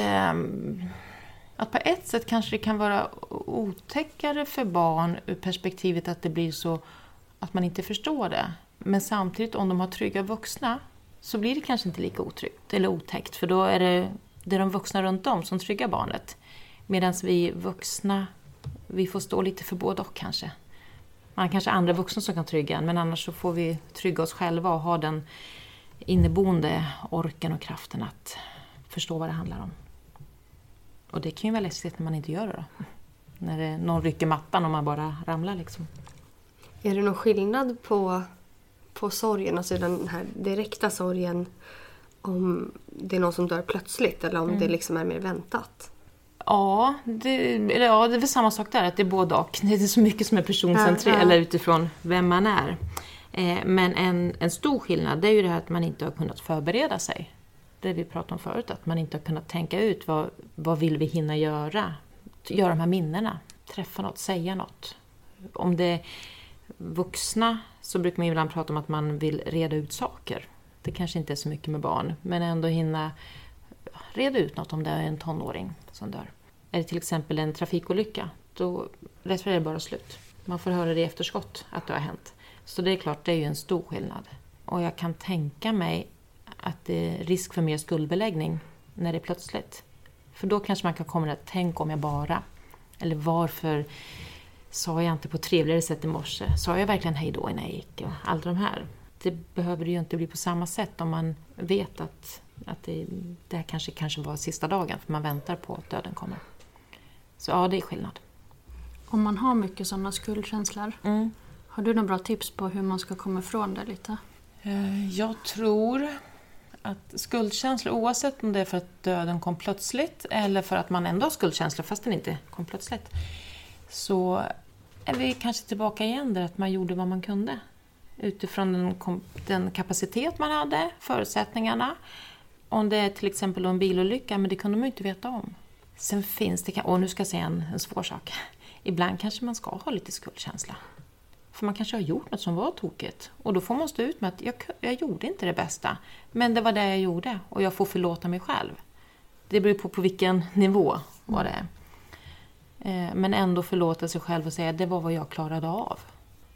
på ett sätt kanske det kan vara otäckare för barn ur perspektivet att det blir så... Att man inte förstår det. Men samtidigt om de har trygga vuxna så blir det kanske inte lika otryggt eller otäckt. För då är det de vuxna runt om som tryggar barnet. Medan vi vuxna, vi får stå lite för både och kanske. Man kanske är andra vuxna som kan trygga en. Men annars så får vi trygga oss själva och ha den inneboende orken och kraften att förstå vad det handlar om. Och det kan ju vara läskigt när man inte gör det då. När någon rycker mattan och man bara ramlar liksom. Är det någon skillnad på sorgen, alltså den här direkta sorgen, om det är någon som dör plötsligt eller om det liksom är mer väntat? Ja, det är väl samma sak där, att det är både och. Det är så mycket som är personcentrerat eller utifrån vem man är. Men en stor skillnad, det är ju det här att man inte har kunnat förbereda sig. Det vi pratade om förut, att man inte har kunnat tänka ut vad vill vi hinna göra? Göra de här minnena, träffa något, säga något. Om det vuxna så brukar man ibland prata om att man vill reda ut saker. Det kanske inte är så mycket med barn, men ändå hinna reda ut något om det är en tonåring som dör. Är det till exempel en trafikolycka, då refererar det bara slut. Man får höra det i efterskott att det har hänt. Så det är klart, det är ju en stor skillnad. Och jag kan tänka mig att det är risk för mer skuldbeläggning när det är plötsligt. För då kanske man kan komma att tänka om jag bara, eller varför... Sa jag inte på trevligare sätt i morse? Sa jag verkligen hej då innan jag gick? Och allt de här. Det behöver ju inte bli på samma sätt om man vet att det här kanske var sista dagen. För man väntar på att döden kommer. Så ja, det är skillnad. om man har mycket sådana skuldkänslor. Mm. Har du några bra tips på hur man ska komma ifrån det lite? Jag tror att skuldkänslor, oavsett om det är för att döden kom plötsligt eller för att man ändå har skuldkänslor fast den inte kom plötsligt, så är vi kanske tillbaka igen där att man gjorde vad man kunde utifrån den kapacitet man hade, förutsättningarna. Om det är till exempel en bilolycka, men det kunde man ju inte veta om. Sen finns det, och nu ska jag säga en svår sak, ibland kanske man ska ha lite skuldkänsla. För man kanske har gjort något som var tokigt. Och då får man stå ut med att jag gjorde inte det bästa. Men det var det jag gjorde. Och jag får förlåta mig själv. Det beror på vilken nivå var det. Men ändå förlåta sig själv och säga det var vad jag klarade av.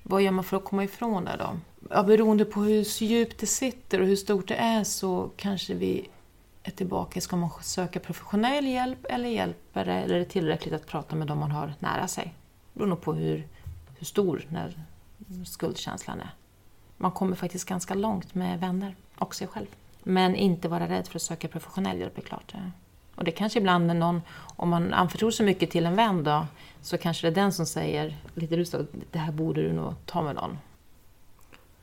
Vad gör man för att komma ifrån det då? Ja, beroende på hur djupt det sitter och hur stort det är så kanske vi är tillbaka. Ska man söka professionell hjälp eller hjälpare? Eller är det tillräckligt att prata med dem man har nära sig? Beroende på hur stor när skuldkänslan är. Man kommer faktiskt ganska långt med vänner och sig själv. Men inte vara rädd för att söka professionell hjälp är klart. Och det kanske ibland är någon, om man anförtror så mycket till en vän då, så kanske det är den som säger lite rustat, det här borde du nog ta med någon.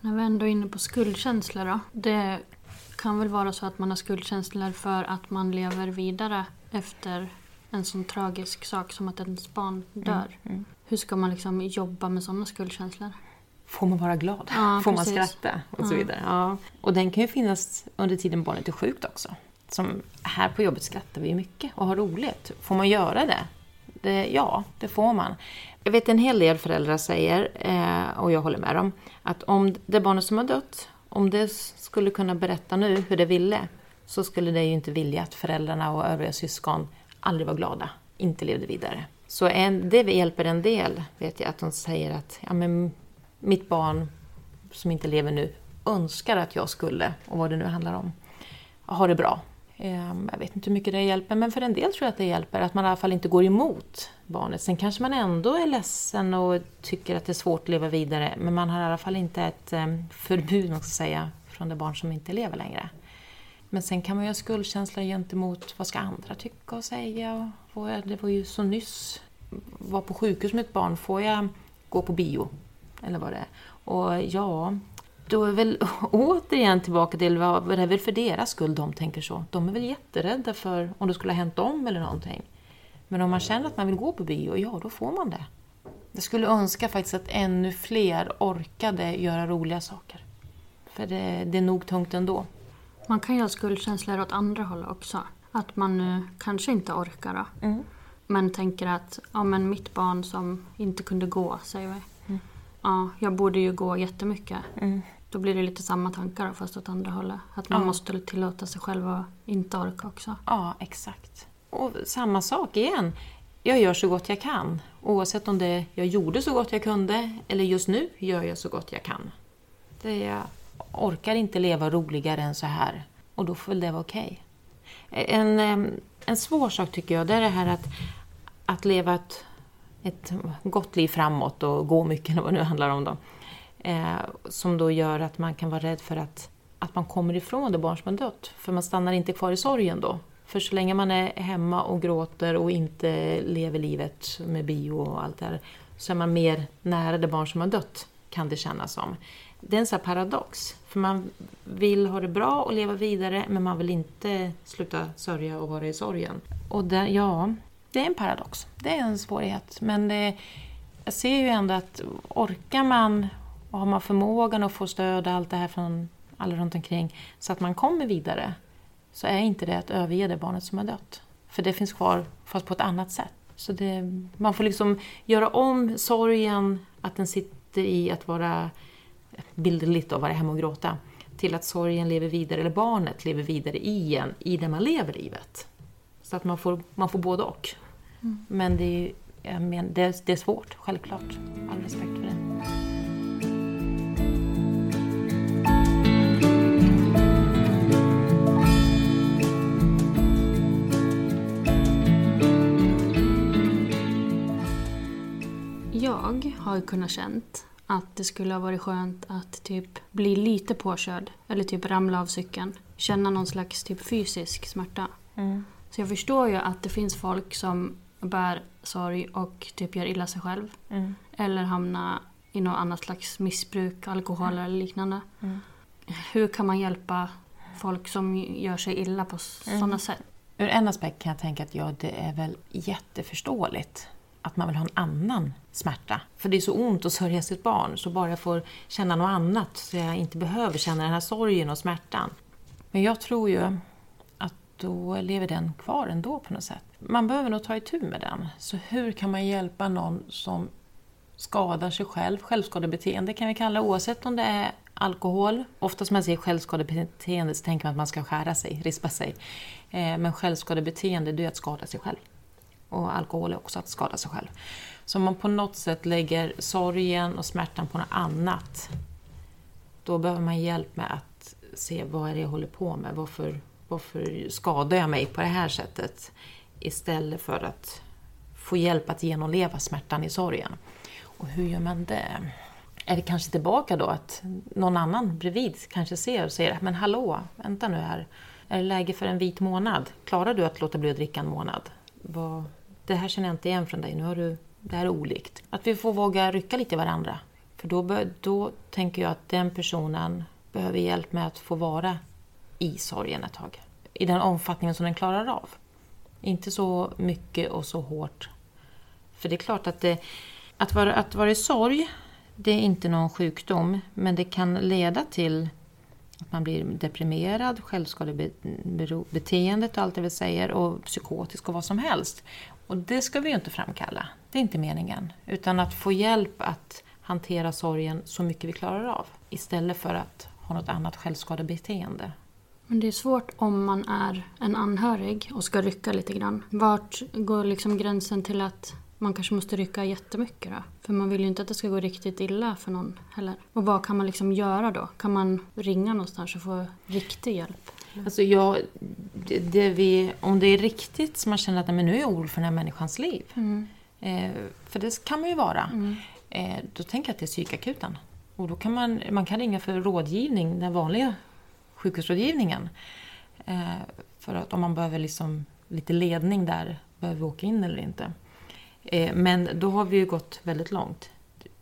När vi ändå är inne på skuldkänslor då, det kan väl vara så att man har skuldkänslor för att man lever vidare efter en sån tragisk sak som att ens barn dör. Hur ska man liksom jobba med sådana skuldkänslor? Får man vara glad? Ja, får precis. Man skratta? Och så vidare. Ja. Och den kan ju finnas under tiden barnet är sjukt också. Som här på jobbet skrattar vi mycket och har roligt. Får man göra det? Ja, det får man. Jag vet en hel del föräldrar säger, och jag håller med dem, att om det barnet som har dött, om det skulle kunna berätta nu hur det ville, så skulle det ju inte vilja att föräldrarna och övriga syskon aldrig var glada, inte levde vidare. Så det hjälper en del, vet jag, att de säger att ja, men mitt barn som inte lever nu önskar att jag skulle, och vad det nu handlar om, ha det bra. Jag vet inte hur mycket det hjälper, men för en del tror jag att det hjälper att man i alla fall inte går emot barnet. Sen kanske man ändå är ledsen och tycker att det är svårt att leva vidare, men man har i alla fall inte ett förbud, man ska säga, från det barn som inte lever längre. Men sen kan man ju ha skuldkänsla gentemot vad ska andra tycka och säga. Det var ju så nyss. Var på sjukhus med ett barn. Får jag gå på bio? Eller vad det är. Och ja, då är väl återigen tillbaka till vad det är väl för deras skull de tänker så. De är väl jätterädda för om det skulle ha hänt dem eller någonting. Men om man känner att man vill gå på bio, ja då får man det. Jag skulle önska faktiskt att ännu fler orkade göra roliga saker. För det är nog tungt ändå. Man kan ju ha skuldkänslor åt andra håll också. Att man kanske inte orkar då. Mm. Men tänker att ja, men mitt barn som inte kunde gå, säger vi. Mm. Ja, jag borde ju gå jättemycket. Mm. Då blir det lite samma tankar då, fast åt andra hållet. Att man måste tillåta sig själv att inte orka också. Ja, exakt. Och samma sak igen. Jag gör så gott jag kan. Oavsett om det jag gjorde så gott jag kunde. Eller just nu gör jag så gott jag kan. Det är orkar inte leva roligare än så här. Och då får väl det vara okej. En svår sak tycker jag, det är det här att leva ett gott liv framåt och gå mycket, vad det nu handlar om då. Som då gör att man kan vara rädd för att man kommer ifrån det barn som har dött. För man stannar inte kvar i sorgen då. För så länge man är hemma och gråter och inte lever livet med bio och allt det här, så är man mer nära det barn som har dött, kan det kännas som. Det är en sån här paradox. För man vill ha det bra och leva vidare, men man vill inte sluta sörja och vara i sorgen. Och det är en paradox. Det är en svårighet. Men jag ser ju ändå att orkar man och har man förmågan att få stöd och allt det här från alla runt omkring så att man kommer vidare, så är inte det att överge det barnet som har dött. För det finns kvar fast på ett annat sätt. Så man får liksom göra om sorgen, att den sitter i att vara bilderligt av vara hemma och gråta, till att sorgen lever vidare, eller barnet lever vidare igen i det man lever livet. Så att man får både och. Mm. Men det är svårt, självklart. All respekt för det. Jag har kunnat känt att det skulle ha varit skönt att typ bli lite påkörd. Eller typ ramla av cykeln. Känna någon slags typ fysisk smärta. Mm. Så jag förstår ju att det finns folk som bär sorg och typ gör illa sig själv. Mm. Eller hamna i något annat slags missbruk, alkohol eller liknande. Mm. Hur kan man hjälpa folk som gör sig illa på sådana sätt? Ur en aspekt kan jag tänka att ja, det är väl jätteförståeligt att man vill ha en annan smärta. För det är så ont att sörja sitt barn, så bara jag får känna något annat så jag inte behöver känna den här sorgen och smärtan. Men jag tror ju att då lever den kvar ändå på något sätt. Man behöver nog ta itu med den. Så hur kan man hjälpa någon som skadar sig själv? Självskadebeteende kan vi kalla det, oavsett om det är alkohol. Oftast när man säger självskadebeteende så tänker man att man ska skära sig, rispa sig. Men självskadebeteende, det är att skada sig själv. Och alkohol är också att skada sig själv. Så om man på något sätt lägger sorgen och smärtan på något annat, då behöver man hjälp med att se vad är det jag håller på med. Varför skadar jag mig på det här sättet? Istället för att få hjälp att genomleva smärtan i sorgen. Och hur gör man det? Är det kanske tillbaka då att någon annan bredvid kanske ser och säger men hallå, vänta nu här. Är det läge för en vit månad? Klarar du att låta bli att dricka en månad? Det här känner jag inte igen från dig. Nu har du, det här är olikt. Att vi får våga rycka lite i varandra. För då tänker jag att den personen behöver hjälp med att få vara i sorgen ett tag. I den omfattningen som den klarar av. Inte så mycket och så hårt. För det är klart att att vara i sorg, det är inte någon sjukdom. Men det kan leda till att man blir deprimerad, självskadebeteendet och allt det vi säger. Och psykotisk och vad som helst. Och det ska vi ju inte framkalla. Det är inte meningen. Utan att få hjälp att hantera sorgen så mycket vi klarar av. Istället för att ha något annat självskadebeteende. Men det är svårt om man är en anhörig och ska rycka lite grann. Vart går liksom gränsen till att man kanske måste rycka jättemycket då? För man vill ju inte att det ska gå riktigt illa för någon heller. Och vad kan man liksom göra då? Kan man ringa någonstans och få riktig hjälp? Alltså om det är riktigt så man känner att men nu är jag orolig för den här människans liv. Mm. För det kan man ju vara. Mm. Då tänker jag att det är psykakuten. Och då kan man kan ringa för rådgivning, den vanliga sjukhusrådgivningen. För att om man behöver liksom lite ledning där, behöver vi åka in eller inte. Men då har vi ju gått väldigt långt.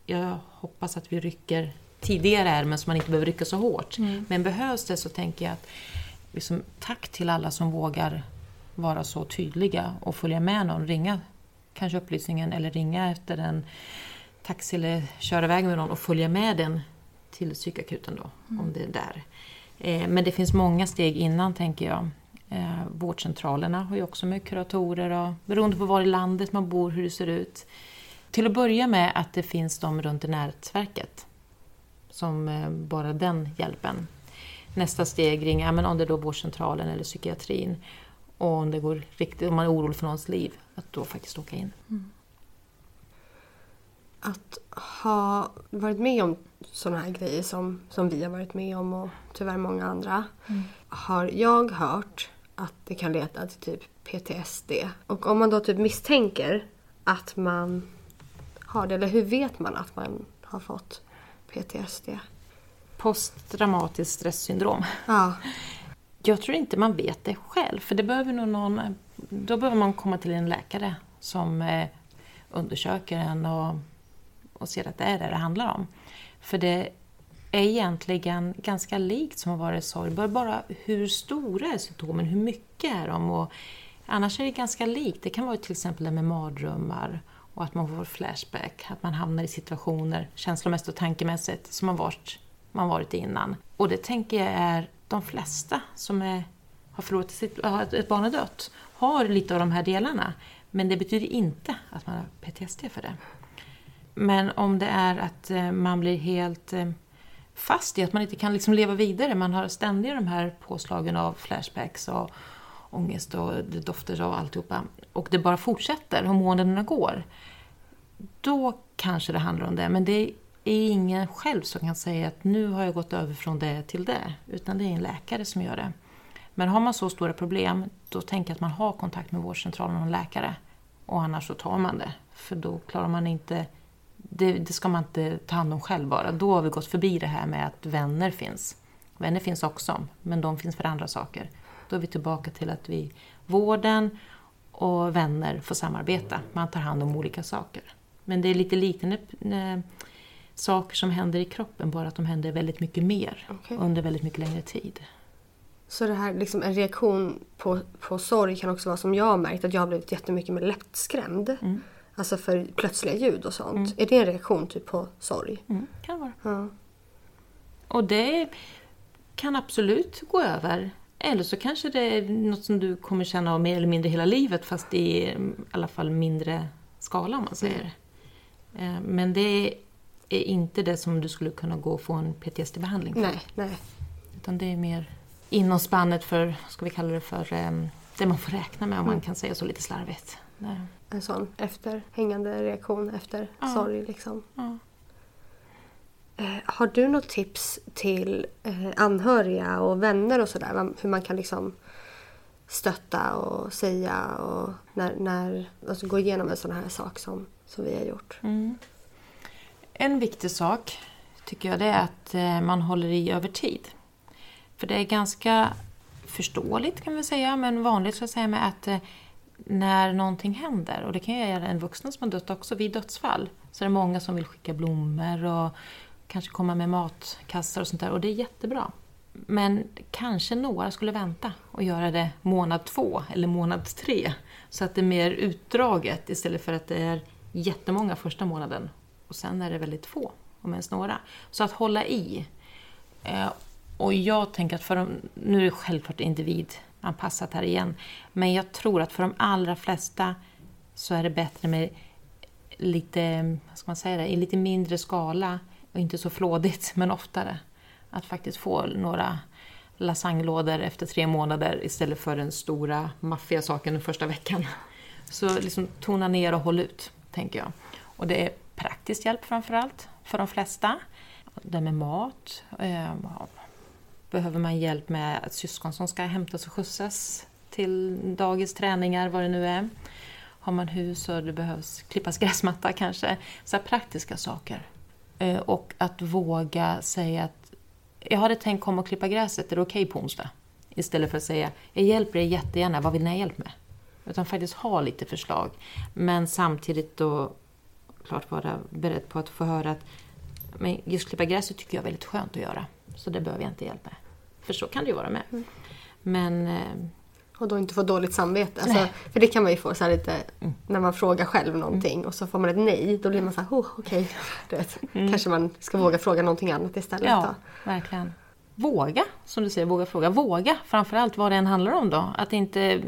Jag hoppas att vi rycker tidigare här, men så man inte behöver rycka så hårt. Mm. Men behövs det så tänker jag att liksom, tack till alla som vågar vara så tydliga och följa med någon. Ringa kanske upplysningen eller ringa efter en taxi eller köra iväg med någon och följa med den till psykakuten då, om det är där. Men det finns många steg innan tänker jag. Vårdcentralerna har ju också mycket kuratorer och beroende på var i landet man bor, hur det ser ut. Till att börja med att det finns de runt i nätverket som bara den hjälpen. Nästa steg ringa, men om det då vårdcentralen eller psykiatrin och om det går riktigt, om man är orolig för någons liv, att då faktiskt åka in. Mm. Att ha varit med om sådana här grejer som vi har varit med om och tyvärr många andra, har jag hört att det kan leda till typ PTSD. Och om man då typ misstänker att man har det, eller hur vet man att man har fått PTSD? Posttraumatiskt stresssyndrom. Ja. Jag tror inte man vet det själv, för det behöver nog då behöver man komma till en läkare som undersöker en och ser att det är det handlar om. För det är egentligen ganska likt som att vara i sorg. Bara hur stora är symptomen, hur mycket är de? Och annars är det ganska likt. Det kan vara till exempel det med mardrömmar och att man får flashback. Att man hamnar i situationer känslomässigt och tankemässigt som man varit innan. Och det tänker jag är de flesta som har förlorat ett barn är dött har lite av de här delarna. Men det betyder inte att man har PTSD för det. Men om det är att man blir helt fast i att man inte kan liksom leva vidare. Man har ständigt de här påslagen av flashbacks och ångest och dofter och alltihopa. Och det bara fortsätter, hormonerna går. Då kanske det handlar om det. Men det är ingen själv som kan säga att nu har jag gått över från det till det. Utan det är en läkare som gör det. Men har man så stora problem, då tänker jag att man har kontakt med vårdcentralen och en läkare. Och annars så tar man det. För då klarar man inte... Det ska man inte ta hand om själv bara. Då har vi gått förbi det här med att vänner finns. Vänner finns också, men de finns för andra saker. Då är vi tillbaka till att vården och vänner får samarbeta. Man tar hand om olika saker. Men det är lite liknande saker som händer i kroppen, bara att de händer väldigt mycket mer under väldigt mycket längre tid. Så det här, liksom en reaktion på sorg kan också vara som jag har märkt, att jag har blivit jättemycket mer lättskrämd. Mm. Alltså för plötsliga ljud och sånt. Mm. Är det en reaktion typ på sorg? Mm, kan vara. Ja. Och det kan absolut gå över. Eller så kanske det är något som du kommer känna av mer eller mindre hela livet, fast i alla fall mindre skala om man säger. Mm. Men det är inte det som du skulle kunna gå och få en PTSD-behandling för. Nej. Utan det är mer inom spannet för, ska vi kalla det för, det man får räkna med om man kan säga så lite slarvigt. Där. En sån efterhängande reaktion efter sorg liksom. Ja. Har du något tips till anhöriga och vänner och sådär? Hur man kan liksom stötta och säga och när alltså gå igenom en sån här sak som vi har gjort? Mm. En viktig sak tycker jag det är att man håller i över tid. För det är ganska förståeligt kan vi säga, men vanligt så att säga med att när någonting händer, och det kan ju göra en vuxen som har dött också vid dödsfall, så är det många som vill skicka blommor och kanske komma med matkassar och sånt där, och det är jättebra. Men kanske några skulle vänta och göra det månad 2 eller månad 3, så att det är mer utdraget istället för att det är jättemånga första månaden och sen är det väldigt få, om ens några. Så att hålla i. Och jag tänker att nu är det självklart individanpassat här igen, men jag tror att för de allra flesta så är det bättre med lite, vad ska man säga det, i lite mindre skala och inte så flådigt, men oftare. Att faktiskt få några lasagnelådor efter 3 månader istället för den stora maffiga saken den första veckan. Så liksom tona ner och håll ut, tänker jag. Och det är praktisk hjälp framförallt för de flesta. Det med mat. Behöver man hjälp med ett syskon som ska hämtas och skjutsas till dagis, träningar, vad det nu är. Har man hus och det behövs klippas gräsmatta kanske. Så här praktiska saker. Och att våga säga att jag hade tänkt komma och klippa gräset, är det okej på onsdag? Istället för att säga, jag hjälper dig jättegärna, vad vill ni ha hjälp med? Utan faktiskt ha lite förslag. Men samtidigt då klart vara beredd på att få höra att men just klippa gräset tycker jag är väldigt skönt att göra. Så det behöver jag inte hjälp med. För så kan det ju vara med. Mm. Men och då inte få dåligt samvete. Alltså, för det kan man ju få så här lite när man frågar själv någonting och så får man ett nej. Då blir man så här, okej. Kanske man ska våga fråga någonting annat istället. Ja, då. Verkligen. Våga, som du säger, våga fråga. Våga, framförallt vad det än handlar om då. Att inte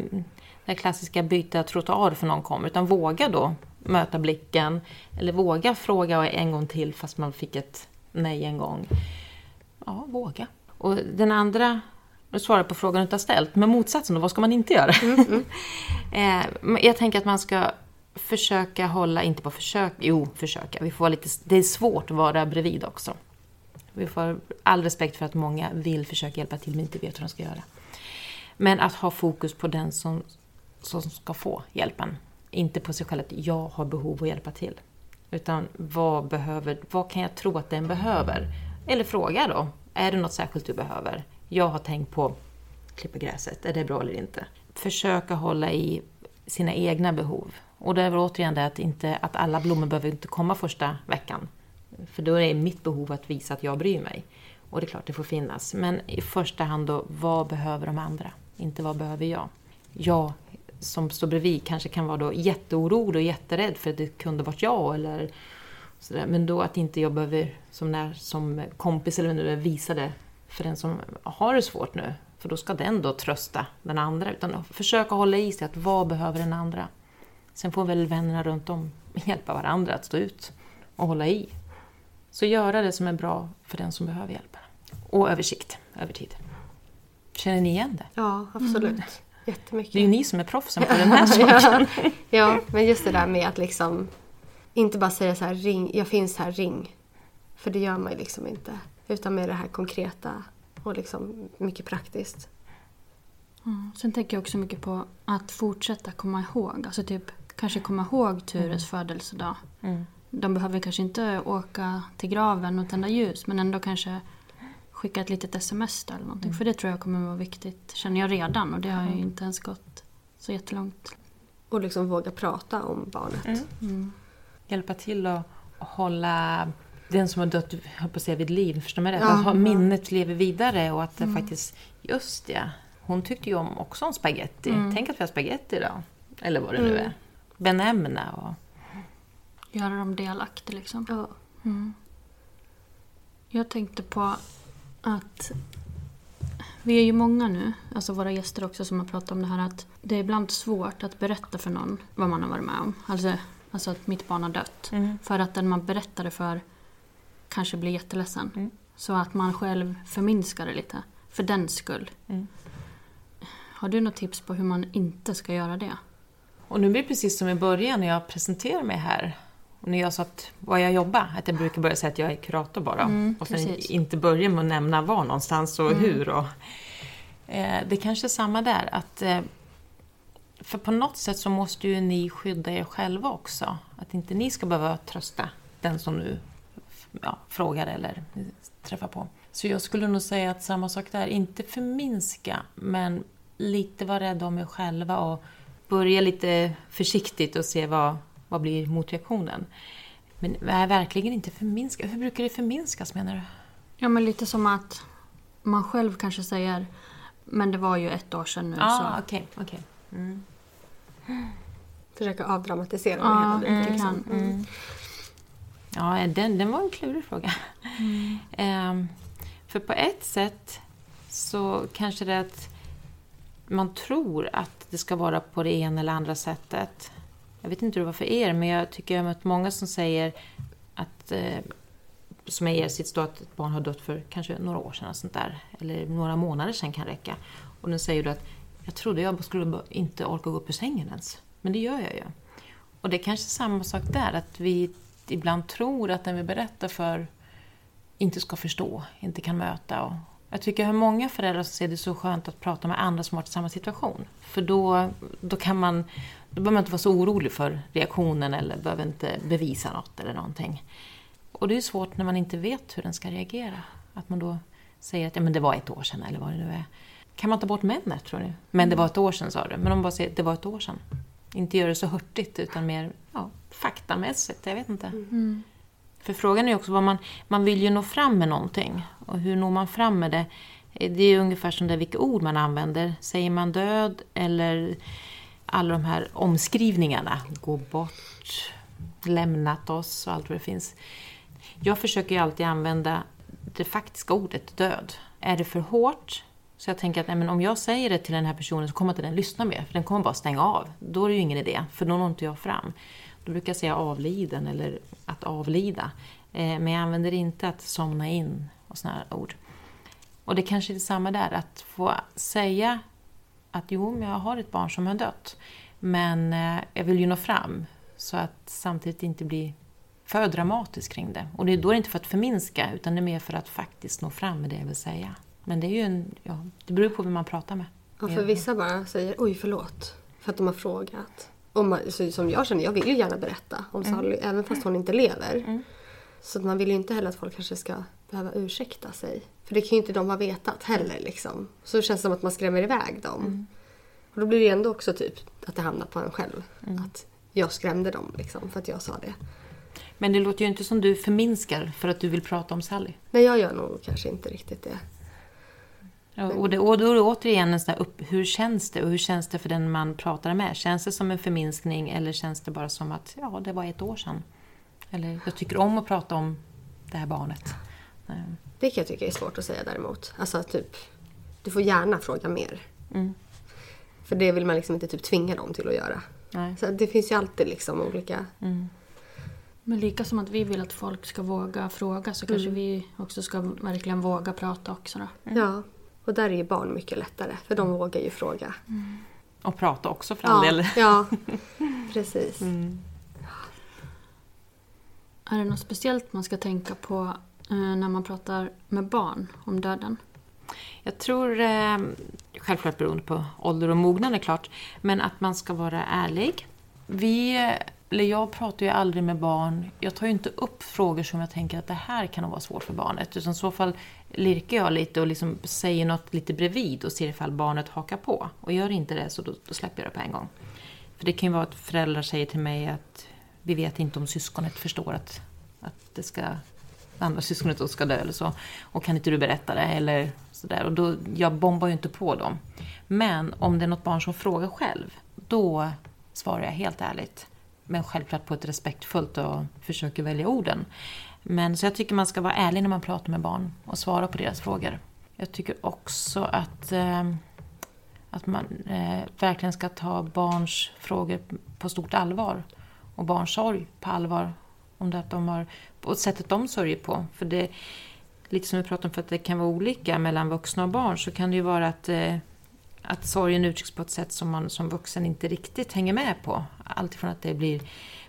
det klassiska byta trottoar för någon kommer. Utan våga då möta blicken. Eller våga fråga en gång till fast man fick ett nej en gång. Ja, våga. Och den andra, nu svarar på frågan du inte har ställt, men motsatsen då, vad ska man inte göra? Jag tänker att man ska försöka hålla, inte bara försöka, jo försöka. Vi får lite, det är svårt att vara bredvid också. Vi får all respekt för att många vill försöka hjälpa till men inte vet hur de ska göra. Men att ha fokus på den som ska få hjälpen. Inte på sig själv att jag har behov att hjälpa till. Utan vad kan jag tro att den behöver? Eller fråga då, är det något särskilt du behöver? Jag har tänkt på klippa gräset, är det bra eller inte? Försöka hålla i sina egna behov. Och det är väl återigen det att alla blommor behöver inte komma första veckan. För då är det mitt behov att visa att jag bryr mig. Och det är klart det får finnas. Men i första hand då, vad behöver de andra? Inte vad behöver jag? Jag som står bredvid kanske kan vara då jätteorolig och jätterädd för att det kunde varit jag eller sådär. Men då att inte jag behöver som kompis eller nu visa det för den som har det svårt nu. För då ska den då trösta den andra. Utan försöka hålla i sig att vad behöver den andra. Sen får väl vännerna runt om hjälpa varandra att stå ut och hålla i. Så göra det som är bra för den som behöver hjälp. Och översikt, över tid. Känner ni igen det? Ja, absolut. Mm. Jättemycket. Det är ju ni som är proffsen på den här saken. Ja, men just det där med att liksom inte bara säga så här, ring, jag finns här, ring. För det gör man ju liksom inte. Utan med det här konkreta och liksom mycket praktiskt. Mm. Sen tänker jag också mycket på att fortsätta komma ihåg. Alltså typ kanske komma ihåg Tures födelsedag. Mm. De behöver kanske inte åka till graven och tända ljus. Men ändå kanske skicka ett litet sms eller någonting. Mm. För det tror jag kommer vara viktigt. Känner jag redan och det har ju inte ens gått så jättelångt. Och liksom våga prata om barnet. Mm. Mm. Hjälpa till att hålla den som har dött vid liv. Förstår man det? Ja. Att minnet lever vidare och att det faktiskt, just det. Hon tyckte ju om också om spaghetti. Tänk att vi har spaghetti idag. Eller vad det nu är. Benämna och... göra dem delaktiga liksom. Ja. Mm. Jag tänkte på att vi är ju många nu, alltså våra gäster också som har pratat om det här, att det är ibland svårt att berätta för någon vad man har varit med om. Alltså att mitt barn har dött. Mm. För att den man berättar det för kanske blir jätteledsen. Mm. Så att man själv förminskar det lite. För den skull. Mm. Har du något tips på hur man inte ska göra det? Och nu blir det precis som i början när jag presenterar mig här. Och när jag sa att var jag jobbar, att jag brukar börja säga att jag är kurator bara. Mm, och sen precis. Inte börja med att nämna var någonstans och hur. Och, det kanske är samma där. Att, för på något sätt så måste ju ni skydda er själva också. Att inte ni ska behöva trösta den som nu frågar eller träffar på. Så jag skulle nog säga att samma sak där. Inte förminska, men lite vara rädd om er själva och börja lite försiktigt och se vad blir motreaktionen. Men är verkligen inte förminska. Hur brukar det förminskas menar du? Ja men lite som att man själv kanske säger men det var ju 1 år sedan nu. Ja okej. Mm. Försöka avdramatisera det hela direkt, liksom. Ja den var en klurig fråga. För på ett sätt så kanske det att man tror att det ska vara på det ena eller andra sättet. Jag vet inte hur det var för er, men jag tycker jag har mött många som säger att, som är er sitt att ett barn har dött för kanske några år sedan och sånt där, eller några månader sedan kan räcka. Och nu säger du att jag trodde jag skulle inte orka gå upp ur sängen ens, men det gör jag ju. Och det är kanske samma sak där, att vi ibland tror att den vi berättar för inte ska förstå, inte kan möta. Och jag tycker hur många föräldrar ser det så skönt att prata med andra som har samma situation. För då kan man... Då behöver man inte vara så orolig för reaktionen eller behöver inte bevisa något eller någonting. Och det är ju svårt när man inte vet hur den ska reagera. Att man då säger att ja, men det var 1 år sedan eller vad det nu är. Kan man ta bort männet tror ni? Men det var 1 år sedan sa du. Men de bara säger det var 1 år sedan. Inte gör det så hurtigt utan mer faktamässigt, jag vet inte. Mm. För frågan är ju också vad man vill ju nå fram med någonting. Och hur når man fram med det? Det är ju ungefär som det vilka ord man använder. Säger man död eller... Alla de här omskrivningarna. Gå bort, lämnat oss och allt vad det finns. Jag försöker ju alltid använda det faktiska ordet död. Är det för hårt? Så jag tänker att nej, men om jag säger det till den här personen så kommer inte den lyssna mer. För den kommer bara stänga av. Då är det ju ingen idé. För då når inte jag fram. Då brukar jag säga avliden eller att avlida. Men jag använder inte att somna in och såna här ord. Och det kanske är detsamma där. Att få säga... Att men jag har ett barn som har dött. Men jag vill ju nå fram. Så att samtidigt inte bli för dramatisk kring det. Och det är då inte för att förminska. Utan det är mer för att faktiskt nå fram med det jag vill säga. Men det är ju det beror på vem man pratar med. Ja, för vissa bara säger oj förlåt. För att de har frågat. Och som jag känner, jag vill ju gärna berätta om Sally. Även fast hon inte lever. Mm. Så att man vill ju inte heller att folk kanske ska behöva ursäkta sig. För det kan ju inte de ha vetat heller liksom. Så det känns som att man skrämmer iväg dem. Mm. Och då blir det ändå också typ att det hamnar på en själv. Mm. Att jag skrämde dem liksom för att jag sa det. Men det låter ju inte som du förminskar för att du vill prata om Sally. Nej, jag gör nog kanske inte riktigt det. Ja, och då är det återigen en sån där hur känns det? Och hur känns det för den man pratar med? Känns det som en förminskning eller känns det bara som att det var 1 år sedan? Eller jag tycker om att prata om det här barnet. Det kan jag tycka är svårt att säga däremot. Alltså typ, du får gärna fråga mer. Mm. För det vill man liksom inte typ tvinga dem till att göra. Nej. Så det finns ju alltid liksom olika... Mm. Men lika som att vi vill att folk ska våga fråga så kanske vi också ska verkligen våga prata också då. Mm. Ja, och där är ju barn mycket lättare. För de vågar ju fråga. Mm. Och prata också för all del. Ja, precis. Mm. Är det något speciellt man ska tänka på när man pratar med barn om döden? Jag tror, självklart beroende på ålder och mognad är klart, men att man ska vara ärlig. Jag pratar ju aldrig med barn, jag tar ju inte upp frågor som jag tänker att det här kan vara svårt för barnet. Utan i så fall lirkar jag lite och liksom säger något lite bredvid och ser ifall barnet hakar på. Och gör inte det så då släpper jag det på en gång. För det kan ju vara att föräldrar säger till mig att vi vet inte om syskonet förstår att det ska, andra syskonet då ska dö eller så. Och kan inte du berätta det eller sådär. Och då, jag bombar ju inte på dem. Men om det är något barn som frågar själv, då svarar jag helt ärligt. Men självklart på ett respektfullt och försöker välja orden. Men så jag tycker man ska vara ärlig när man pratar med barn och svara på deras frågor. Jag tycker också att man verkligen ska ta barns frågor på stort allvar. Och barns sorg på allvar. Om det att de har, och sättet de sörjer på. För det, lite som vi pratar om, för att det kan vara olika mellan vuxna och barn. Så kan det ju vara att sorgen uttrycks på ett sätt som man som vuxen inte riktigt hänger med på. Allt från att det blir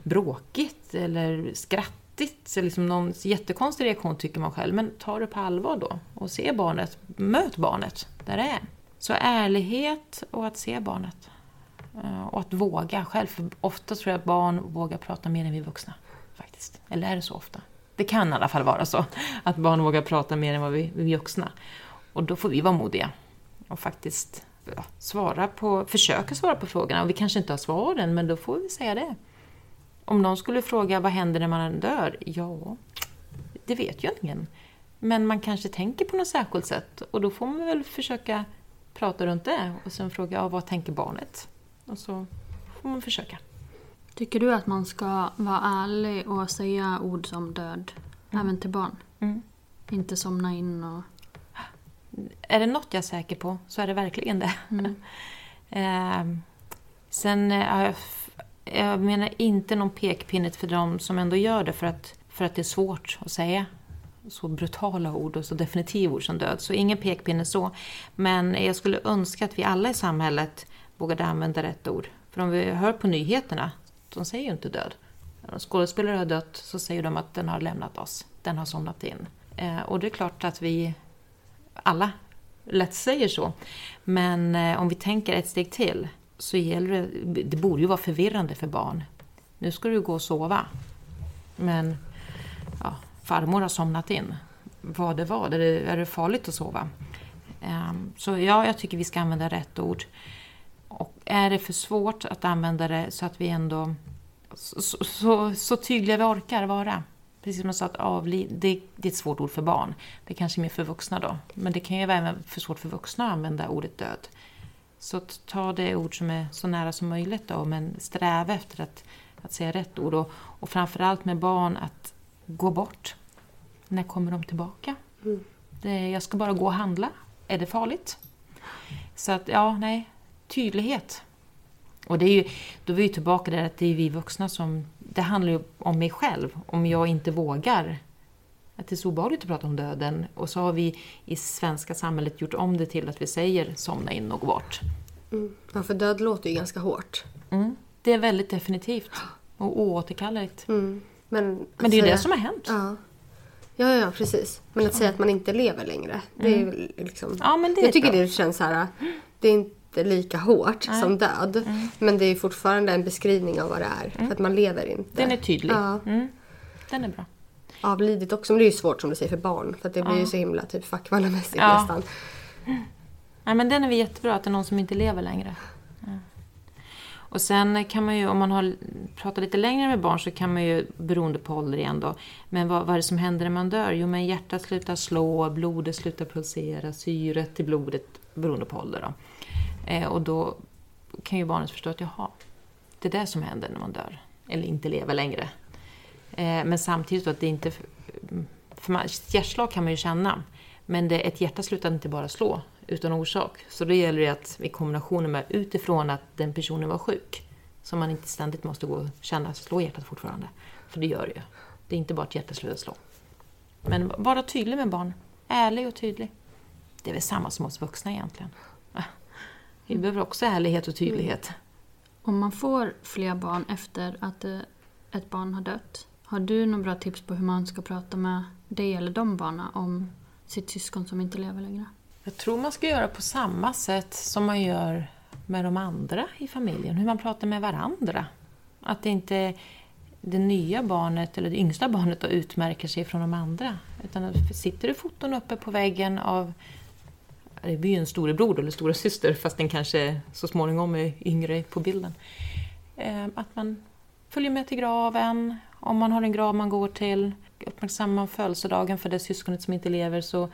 bråkigt eller skrattigt. Så liksom någon jättekonstig reaktion tycker man själv. Men ta det på allvar då. Och se barnet. Möt barnet där det är. Så ärlighet och att se barnet. Och att våga själv. För ofta tror jag att barn vågar prata mer än vi vuxna. Faktiskt. Eller är det så ofta? Det kan i alla fall vara så. Att barn vågar prata mer än vad vi vuxna. Och då får vi vara modiga. Och faktiskt försöka svara på frågorna. Och vi kanske inte har svaren, men då får vi säga det. Om någon skulle fråga vad händer när man dör? Ja, det vet ju ingen. Men man kanske tänker på något särskilt sätt. Och då får man väl försöka prata runt det. Och sen fråga, vad tänker barnet? Och så får man försöka. Tycker du att man ska vara ärlig och säga ord som död? Mm. Även till barn? Mm. Inte somna in och... Är det något jag är säker på så är det verkligen det. Mm. Sen jag menar inte någon pekpinnet för de som ändå gör det. För att det är svårt att säga så brutala ord och så definitiva ord som död. Så ingen pekpinne så. Men jag skulle önska att vi alla i samhället vågade använda rätt ord. För om vi hör på nyheterna, de säger ju inte död. När skådespelare har dött så säger de att den har lämnat oss. Den har somnat in. Och det är klart att vi... alla lätt säger så. Men om vi tänker ett steg till så gäller det borde ju vara förvirrande för barn. Nu ska du gå och sova. Men ja, farmor har somnat in. Vad det var, är det farligt att sova? Så ja, jag tycker vi ska använda rätt ord. Och är det för svårt att använda det så att vi ändå så tydliga vi orkar vara. Precis som jag sa, att det är ett svårt ord för barn. Det är kanske mer för vuxna då. Men det kan ju vara för svårt för vuxna att använda ordet död. Så ta det ord som är så nära som möjligt då. Men sträva efter att säga rätt ord. Och framförallt med barn att gå bort. När kommer de tillbaka? Mm. Jag ska bara gå och handla. Är det farligt? Så att tydlighet. Och det är ju, då är vi tillbaka där att det är vi vuxna som... Det handlar ju om mig själv. Om jag inte vågar. Att det är så obehagligt att prata om döden. Och så har vi i svenska samhället gjort om det till att vi säger somna in och gå bort. Mm. Ja, för död låter ju ganska hårt. Mm. Det är väldigt definitivt. Och oåterkalleligt. Mm. Men det är ju det som har hänt. Ja, precis. Men att säga att man inte lever längre. Det är liksom... Ja, men det är jag tycker det känns så här... Det är inte... lika hårt som död. Mm. Men det är fortfarande en beskrivning av vad det är. För att man lever inte. Den är tydlig. Ja. Mm. Den är bra. Avlidit också. Men det är ju svårt som du säger för barn. För att det blir ju så himla typ fackvallamässigt nästan. Nej, men den är väl jättebra. Att det är någon som inte lever längre. Ja. Och sen kan man ju. Om man pratar lite längre med barn. Så kan man ju. Beroende på ålder igen då. Men vad är det som händer när man dör? Jo, men hjärtat slutar slå. Blodet slutar pulsera. Syret i blodet. Beroende på ålder då. Och då kan ju barnet förstå att det är det som händer när man dör. Eller inte lever längre. Men samtidigt att det inte... För hjärtslag kan man ju känna. Men ett hjärta slutar inte bara slå utan orsak. Så då gäller det att i kombination med utifrån att den personen var sjuk. Så man inte ständigt måste gå och känna slå hjärtat fortfarande. För det gör det ju. Det är inte bara att hjärtat slutar slå. Men vara tydlig med barn. Ärlig och tydlig. Det är väl samma som oss vuxna egentligen. Vi behöver också ärlighet och tydlighet. Om man får fler barn efter att ett barn har dött. Har du några bra tips på hur man ska prata med dig eller de barnen om sitt syskon som inte lever längre? Jag tror man ska göra på samma sätt som man gör med de andra i familjen. Hur man pratar med varandra. Att det inte det nya barnet eller det yngsta barnet då utmärker sig från de andra. Utan sitter det foton uppe på väggen av... Det blir ju en storebror eller stora syster fast den kanske så småningom är yngre på bilden. Att man följer med till graven. Om man har en grav man går till, uppmärksammar födelsedagen för det syskonet som inte lever, så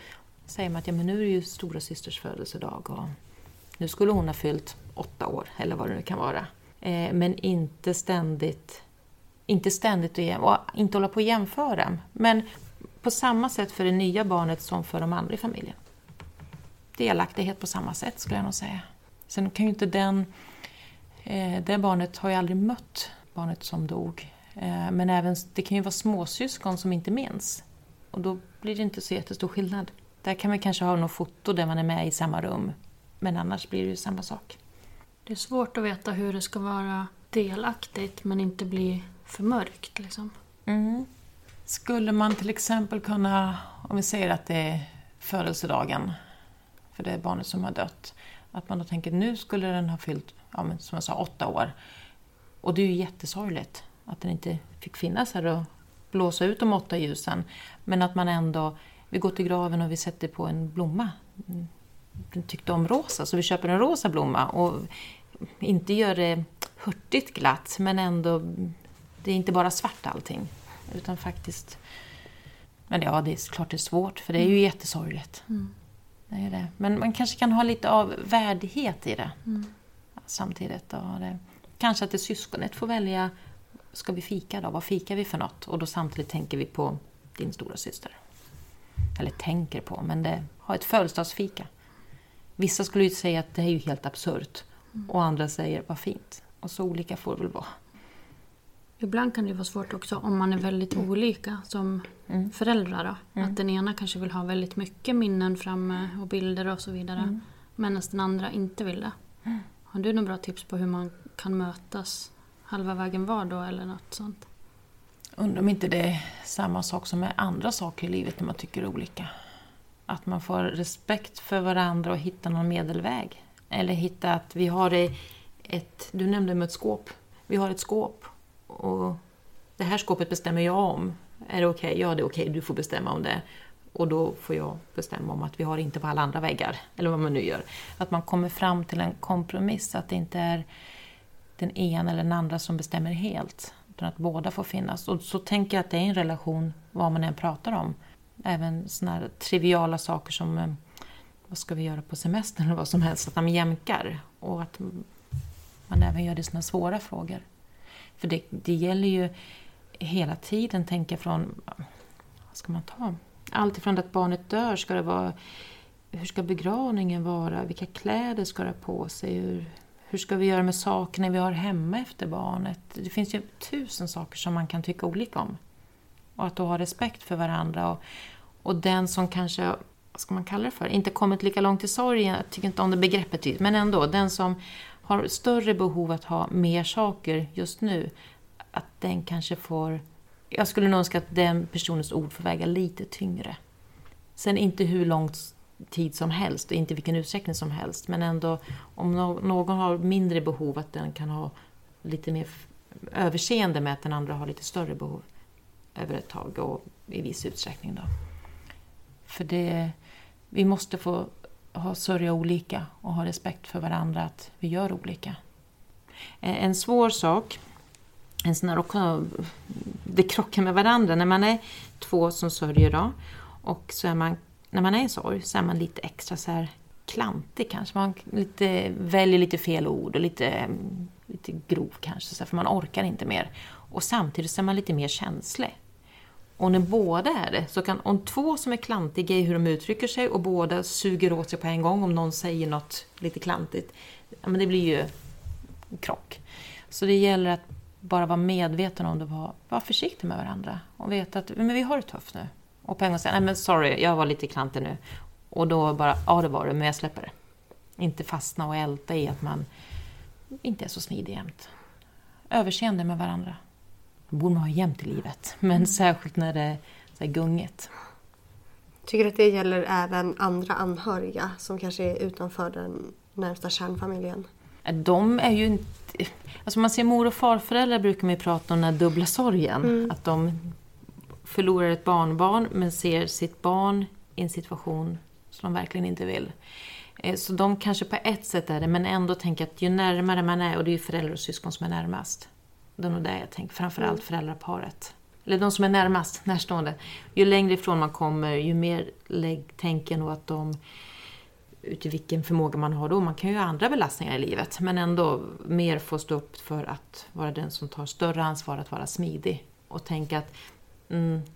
säger man att ja, men nu är det ju stora systers födelsedag och nu skulle hon ha fyllt 8 år eller vad det nu kan vara. Men inte ständigt och inte hålla på att jämföra. Men på samma sätt för det nya barnet som för de andra i familjen. Delaktighet på samma sätt skulle jag nog säga. Sen kan ju inte det barnet har ju aldrig mött barnet som dog. Men även, det kan ju vara småsyskon som inte minns. Och då blir det inte så jättestor skillnad. Där kan man kanske ha något foto där man är med i samma rum. Men annars blir det ju samma sak. Det är svårt att veta hur det ska vara delaktigt men inte bli för mörkt liksom. Mm. Skulle man till exempel kunna, om vi säger att det är födelsedagen för det är barnet som har dött. Att man då tänker nu skulle den ha fyllt, ja, men som jag sa, 8 år. Och det är ju jättesorgligt att den inte fick finnas här och blåsa ut de 8 ljusen. Men att man ändå, vi går till graven och vi sätter på en blomma. Den tyckte om rosa så vi köper en rosa blomma. Och inte gör det hurtigt glatt men ändå, det är inte bara svart allting. Utan faktiskt, men ja det är klart det är svårt för det är ju jättesorgligt. Mm. Det är det. Men man kanske kan ha lite av värdighet i det. Mm. Samtidigt. Det. Kanske att det syskonet får välja, ska vi fika då? Vad fikar vi för något? Och då samtidigt tänker vi på din stora syster. Eller tänker på, men det har ett födelsedagsfika. Vissa skulle ju säga att det är ju helt absurt. Mm. Och andra säger, vad fint. Och så olika får det väl vara. Ibland kan det vara svårt också om man är väldigt olika som föräldrar. Då. Mm. Att den ena kanske vill ha väldigt mycket minnen framme och bilder och så vidare. Mm. Medan den andra inte vill det. Mm. Har du några bra tips på hur man kan mötas halva vägen var då eller något sånt? Undrar om inte det är samma sak som med andra saker i livet när man tycker olika. Att man får respekt för varandra och hitta någon medelväg. Eller hitta att vi har ett, du nämnde med ett skåp. Vi har ett skåp. Och det här skåpet bestämmer jag om. Är det okej? Okay? Ja, det är okej. Okay. Du får bestämma om det. Och då får jag bestämma om att vi har inte på alla andra väggar. Eller vad man nu gör. Att man kommer fram till en kompromiss. Att det inte är den ena eller den andra som bestämmer helt. Utan att båda får finnas. Och så tänker jag att det är en relation vad man än pratar om. Även såna här triviala saker som vad ska vi göra på semestern eller vad som helst. Att man jämkar. Och att man även gör det såna svåra frågor. För det gäller ju hela tiden tänka från, vad ska man ta? Allt ifrån att barnet dör, ska det vara, hur ska begravningen vara? Vilka kläder ska det på sig? Hur ska vi göra med sakerna vi har hemma efter barnet? Det finns ju 1000 saker som man kan tycka olika om. Och att då ha respekt för varandra. Och den som kanske, vad ska man kalla det för? Inte kommit lika långt i sorgen, jag tycker inte om det begreppet. Men ändå, den som har större behov att ha mer saker just nu, att den kanske får, jag skulle nog önska att den personens ord får väga lite tyngre. Sen inte hur lång tid som helst och inte vilken utsträckning som helst, men ändå om någon har mindre behov att den kan ha lite mer överseende med att den andra har lite större behov över ett tag och i viss utsträckning då. För det, vi måste få sörja olika och ha respekt för varandra att vi gör olika. En svår sak, en sån här också, det krockar med varandra när man är två som sörjer då, och så är man, när man är i sorg så är man lite extra så här klantig kanske, man lite, väljer lite fel ord och lite grov kanske så här, för man orkar inte mer, och samtidigt så är man lite mer känslig. Och när båda är det, så kan om två som är klantiga i hur de uttrycker sig och båda suger åt sig på en gång om någon säger något lite klantigt, men det blir ju krock. Så det gäller att bara vara medveten om det, vara försiktig med varandra och veta att men vi har det tufft nu. Och på en gång säger, nej men sorry, jag var lite klantig nu. Och då bara, ja det var det, men jag släpper det. Inte fastna och älta i att man inte är så smidig jämt. Överseende med varandra. Borde man ha jämt i livet. Men särskilt när det är så här gunget. Tycker att det gäller även andra anhöriga som kanske är utanför den närmsta kärnfamiljen? De är ju inte, alltså man ser mor- och farföräldrar brukar man ju prata om den här dubbla sorgen. Mm. Att de förlorar ett barnbarn men ser sitt barn i en situation som de verkligen inte vill. Så de kanske på ett sätt är det, men ändå tänker att ju närmare man är, och det är ju föräldrar och syskon som är närmast. Det är nog där jag tänker, framförallt föräldraparet. Eller de som är närmast, närstående. Ju längre ifrån man kommer, ju mer tänker jag nog att de, utifrån vilken förmåga man har då, man kan ju ha andra belastningar i livet, men ändå mer få stå upp för att vara den som tar större ansvar, att vara smidig. Och tänka att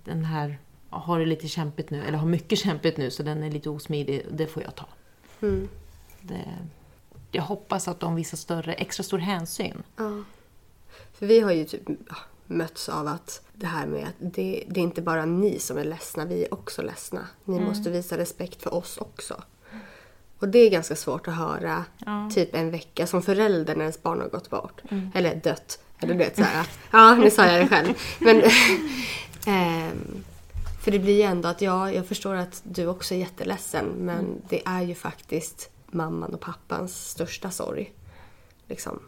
den här har det lite kämpigt nu, eller har mycket kämpigt nu, så den är lite osmidig, det får jag ta. Mm. Jag hoppas att de visar extra stor hänsyn. Ja. För vi har ju typ mötts av att det här med att det är inte bara ni som är ledsna, vi är också ledsna. Ni måste visa respekt för oss också. Och det är ganska svårt att höra typ en vecka som förälder när ens barn har gått bort. Mm. Eller dött. Eller du vet såhär. Ja, nu sa jag det själv. Men, för det blir ju ändå att jag förstår att du också är jätteledsen. Men det är ju faktiskt mamman och pappans största sorg. Liksom,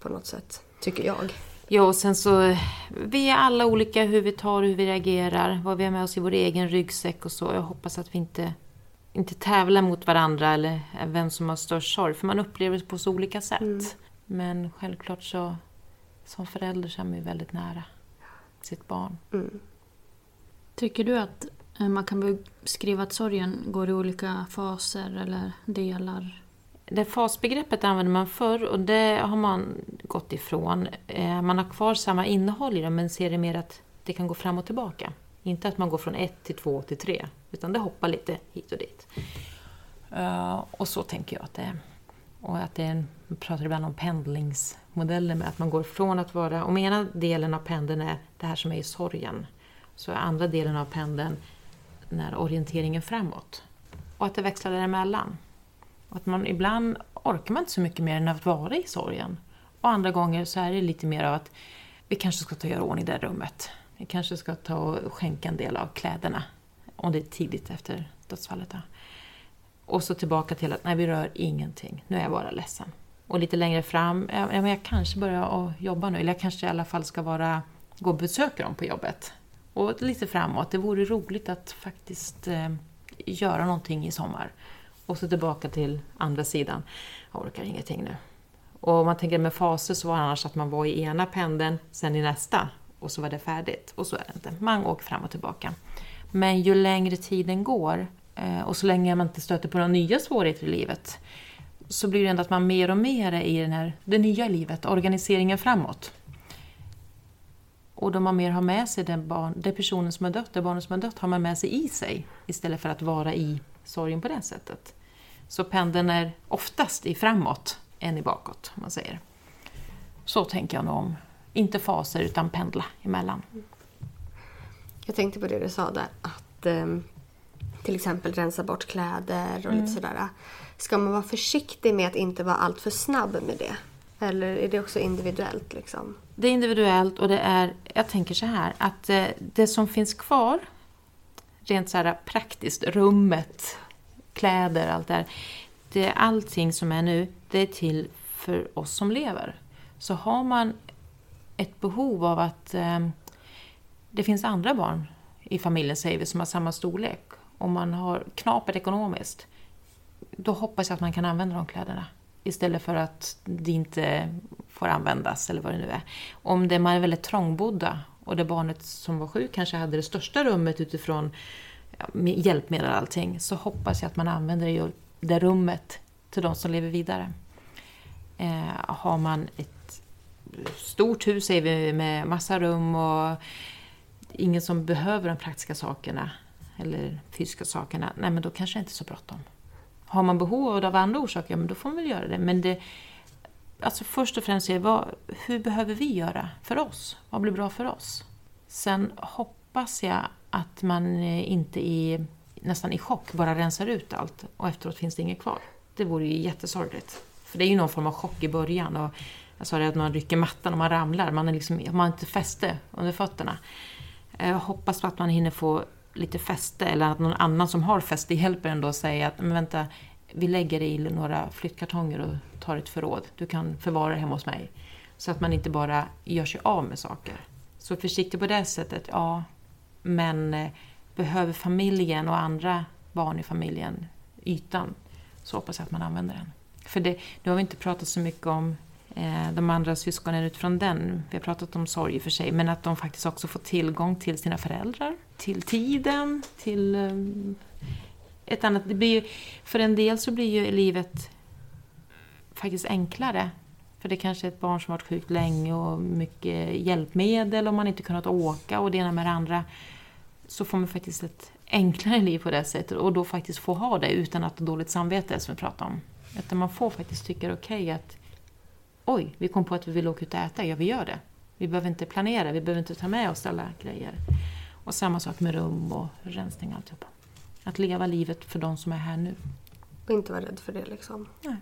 på något sätt, tycker jag. Ja, och sen så, vi är alla olika hur vi tar, hur vi reagerar. Vad vi har med oss i vår egen ryggsäck och så. Jag hoppas att vi inte tävla mot varandra eller vem som har störst sorg. För man upplever det på så olika sätt. Mm. Men självklart så som förälder så är man ju väldigt nära sitt barn. Mm. Tycker du att man kan beskriva att sorgen går i olika faser eller delar? Det fasbegreppet använder man förr och det har man gått ifrån. Man har kvar samma innehåll i dem, men ser det mer att det kan gå fram och tillbaka. Inte att man går från 1 till 2 till 3. Utan det hoppar lite hit och dit. Och så tänker jag att det är. Och att det är man pratar ibland om pendlingsmodeller. Med att man går från att vara. Om ena delen av pendeln är det här som är i sorgen. Så är andra delen av pendeln när orienteringen framåt. Och att det växlar däremellan. Och att man ibland orkar man inte så mycket mer än att vara i sorgen. Och andra gånger så är det lite mer av att vi kanske ska ta och göra ordning i det rummet. Vi kanske ska ta och skänka en del av kläderna. Om det är tidigt efter dödsfallet. Då. Och så tillbaka till att nej, vi rör ingenting. Nu är jag bara ledsen. Och lite längre fram. Ja, men jag kanske börjar jobba nu. Eller jag kanske i alla fall ska gå och besöka dem på jobbet. Och lite framåt. Det vore roligt att faktiskt göra någonting i sommar. Och så tillbaka till andra sidan. Jag orkar ingenting nu. Och om man tänker med faser så var det annars att man var i ena pendeln. Sen i nästa. Och så var det färdigt. Och så är det inte. Man åker fram och tillbaka. Men ju längre tiden går och så länge man inte stöter på några nya svårigheter i livet så blir det ändå att man mer och mer är i det nya livet, organiseringen framåt. Och då man mer har med sig den personen som har dött, det barnet som har dött har man med sig i sig istället för att vara i sorgen på det sättet. Så pendeln är oftast i framåt än i bakåt, om man säger. Så tänker jag nog om. Inte faser utan pendla emellan. Jag tänkte på det du sa där, att till exempel rensa bort kläder och lite sådär. Ska man vara försiktig med att inte vara allt för snabb med det? Eller är det också individuellt liksom? Det är individuellt och det är, jag tänker så här, att det som finns kvar, rent sådär praktiskt, rummet, kläder, allt där. Det är allting som är nu, det är till för oss som lever. Så har man ett behov av att... Det finns andra barn i familjen, säger vi, som har samma storlek. Om man har knapet ekonomiskt, då hoppas jag att man kan använda de kläderna. Istället för att det inte får användas, eller vad det nu är. Om man är väldigt trångbodda, och det barnet som var sjuk kanske hade det största rummet utifrån hjälpmedel och allting. Så hoppas jag att man använder det rummet till de som lever vidare. Har man ett stort hus, säger vi, med massa rum och... Ingen som behöver de praktiska sakerna eller fysiska sakerna, nej, men då kanske det inte är så bråttom. Har man behov av andra orsaker, ja, men då får man väl göra det. Men det, alltså först och främst är hur behöver vi göra för oss? Vad blir bra för oss? Sen hoppas jag att man inte nästan i chock bara rensar ut allt och efteråt finns det inget kvar. Det vore ju jättesorgligt. För det är ju någon form av chock i början. Och jag sa det att man rycker mattan och man ramlar. Man är liksom, man har inte fäste under fötterna. Jag hoppas på att man hinner få lite fäste eller att någon annan som har fäste hjälper ändå att säga att men vänta, vi lägger i några flyttkartonger och tar ett förråd. Du kan förvara det hemma hos mig. Så att man inte bara gör sig av med saker. Så försiktig på det sättet, ja. Men behöver familjen och andra barn i familjen ytan så hoppas jag att man använder den. För det, nu har vi inte pratat så mycket om de andra syskonen utifrån den. Vi har pratat om sorg i för sig, men att de faktiskt också får tillgång till sina föräldrar, till tiden, till ett annat. Det blir ju, för en del så blir ju livet faktiskt enklare. För det kanske är ett barn som varit sjukt länge och mycket hjälpmedel, om man inte kunnat åka och det ena med det andra, så får man faktiskt ett enklare liv på det sättet, och då faktiskt få ha det utan att ha dåligt samvete som vi pratar om. Utan man får faktiskt tycka det är okej att oj, vi kom på att vi vill åka ut och äta, ja vi gör det. Vi behöver inte planera, vi behöver inte ta med oss alla grejer. Och samma sak med rum och rensning och allt typ. Att leva livet för de som är här nu. Och inte vara rädd för det liksom. Nej.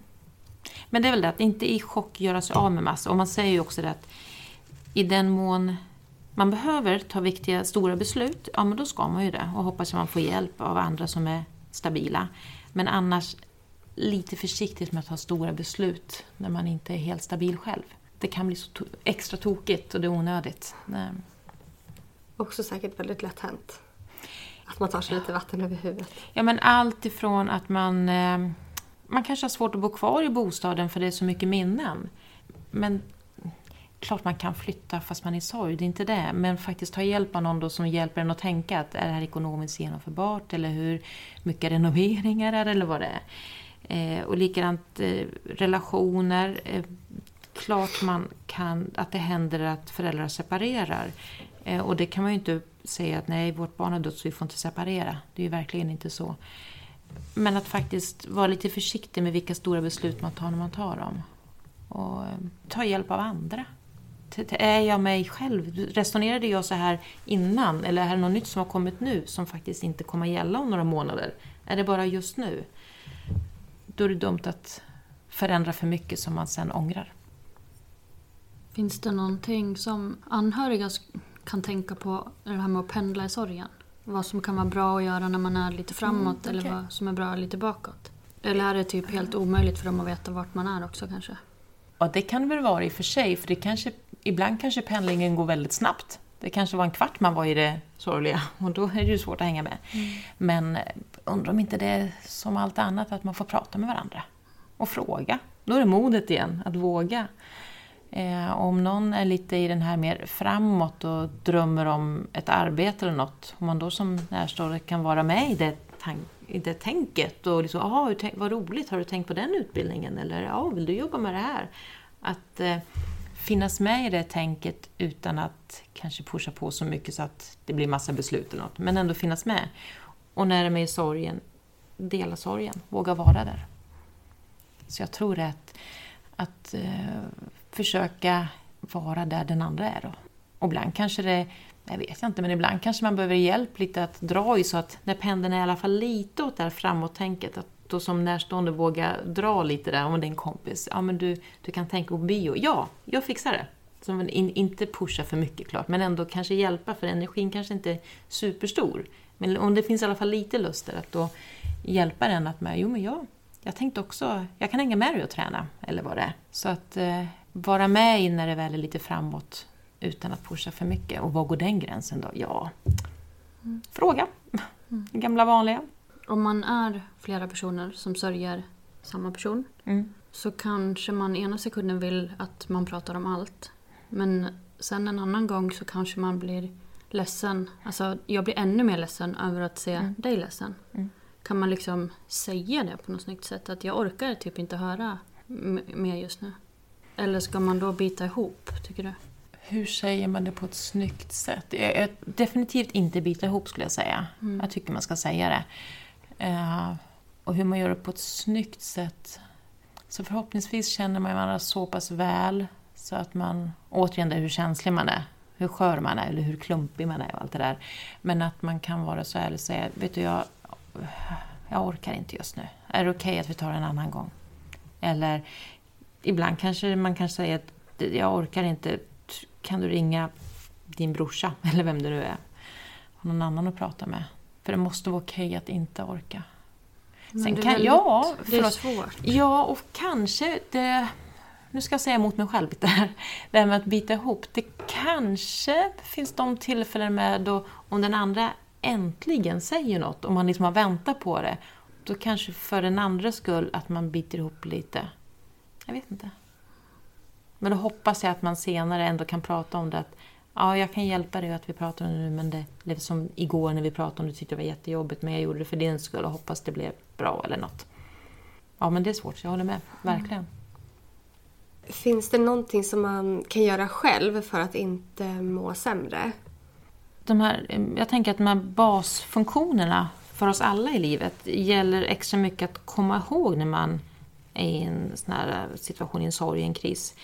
Men det är väl det att inte i chock göra sig av med massa. Och man säger ju också det att i den mån man behöver ta viktiga stora beslut, ja men då ska man ju det. Och hoppas att man får hjälp av andra som är stabila. Men annars lite försiktigt med att ta stora beslut när man inte är helt stabil själv. Det kan bli så extra tokigt och det är onödigt. Nej. Också säkert väldigt lätt hänt. Att man tar sig lite vatten över huvudet. Ja men allt ifrån att man kanske har svårt att bo kvar i bostaden för det är så mycket minnen. Men klart man kan flytta fast man är i sorg, det är inte det. Men faktiskt ta hjälp av någon då som hjälper en att tänka att är det här ekonomiskt genomförbart eller hur mycket renoveringar är det eller vad det är. Och likadant relationer, klart man kan, att det händer att föräldrar separerar. Och det kan man ju inte säga att nej, vårt barn har dött så vi får inte separera. Det är ju verkligen inte så. Men att faktiskt vara lite försiktig med vilka stora beslut man tar när man tar dem. Och ta hjälp av andra. Är jag mig själv? Resonerade jag så här innan? Eller är det något nytt som har kommit nu som faktiskt inte kommer gälla om några månader? Är det bara just nu? Då är det dumt att förändra för mycket som man sen ångrar. Finns det någonting som anhöriga kan tänka på det här med att pendla i sorgen? Vad som kan vara bra att göra när man är lite framåt eller vad som är bra lite bakåt? Eller är det typ helt omöjligt för dem att veta vart man är också kanske? Ja, det kan väl vara i och för sig. För det kanske, ibland kanske pendlingen går väldigt snabbt. Det kanske var en kvart man var i det sorgliga. Och då är det ju svårt att hänga med. Men undrar om inte det är som allt annat att man får prata med varandra. Och fråga. Då är det modet igen att våga. Om någon är lite i den här mer framåt och drömmer om ett arbete eller något. Om man då som närstående kan vara med i det tänket. Och liksom, vad roligt, har du tänkt på den utbildningen? Eller vill du jobba med det här? Att finnas med i det tänket utan att kanske pusha på så mycket så att det blir massa beslut eller något. Men ändå finnas med. Och när de är i sorgen, dela sorgen. Våga vara där. Så jag tror att försöka vara där den andra är då. Och ibland kanske det, jag vet inte, men ibland kanske man behöver hjälp lite att dra i så att när pendeln är i alla fall lite åt där framåt-tänket, att då som närstående våga dra lite där, om det är en kompis. Ja men du kan tänka på bio. Ja, jag fixar det. Som inte pusha för mycket klart, men ändå kanske hjälpa, för energin kanske inte är superstor. Men om det finns i alla fall lite luster att då hjälpa den att med, jag tänkte också, jag kan hänga med dig och träna eller vad det är. Så att vara med in när det väl är lite framåt utan att pusha för mycket. Och var går den gränsen då? Ja, fråga. Den gamla vanliga. Om man är flera personer som sörjer samma person så kanske man ena sekunden vill att man pratar om allt. Men sen en annan gång så kanske man blir ledsen. Alltså jag blir ännu mer ledsen över att se dig ledsen. Mm. Kan man liksom säga det på något snyggt sätt? Att jag orkar typ inte höra mer just nu. Eller ska man då bita ihop, tycker du? Hur säger man det på ett snyggt sätt? Jag definitivt inte bita ihop skulle jag säga. Mm. Jag tycker man ska säga det. Och hur man gör det på ett snyggt sätt. Så förhoppningsvis känner man varandra så pass väl. Så att man återigen där hur känslig man är. Hur skör man är eller hur klumpig man är och allt det där. Men att man kan vara så ärlig och säga, vet du jag orkar inte just nu. Är det okej att vi tar en annan gång? Eller ibland kanske man kan säga att jag orkar inte. Kan du ringa din brorsa eller vem det nu är? Har någon annan att prata med? För det måste vara okej att inte orka. Men sen kan jag... Det är svårt. Ja, och kanske... Nu ska jag säga emot mig själv lite här. Det här med att bita ihop. Det kanske finns de tillfällen med då om den andra äntligen säger något. Om man liksom har väntat på det. då kanske för den andra skull att man biter ihop lite. Jag vet inte. Men då hoppas jag att man senare ändå kan prata om det. Att, ja, jag kan hjälpa dig att vi pratar om det nu. Men det som igår när vi pratade om det tyckte jag var jättejobbigt. Men jag gjorde det för din skull och hoppas det blev bra eller något. Ja, men det är svårt. Jag håller med. Verkligen. Mm. Finns det någonting som man kan göra själv för att inte må sämre? Jag tänker att de här basfunktionerna för oss alla i livet gäller extra mycket att komma ihåg när man är i en sån här situation, i en sorg, i en kris.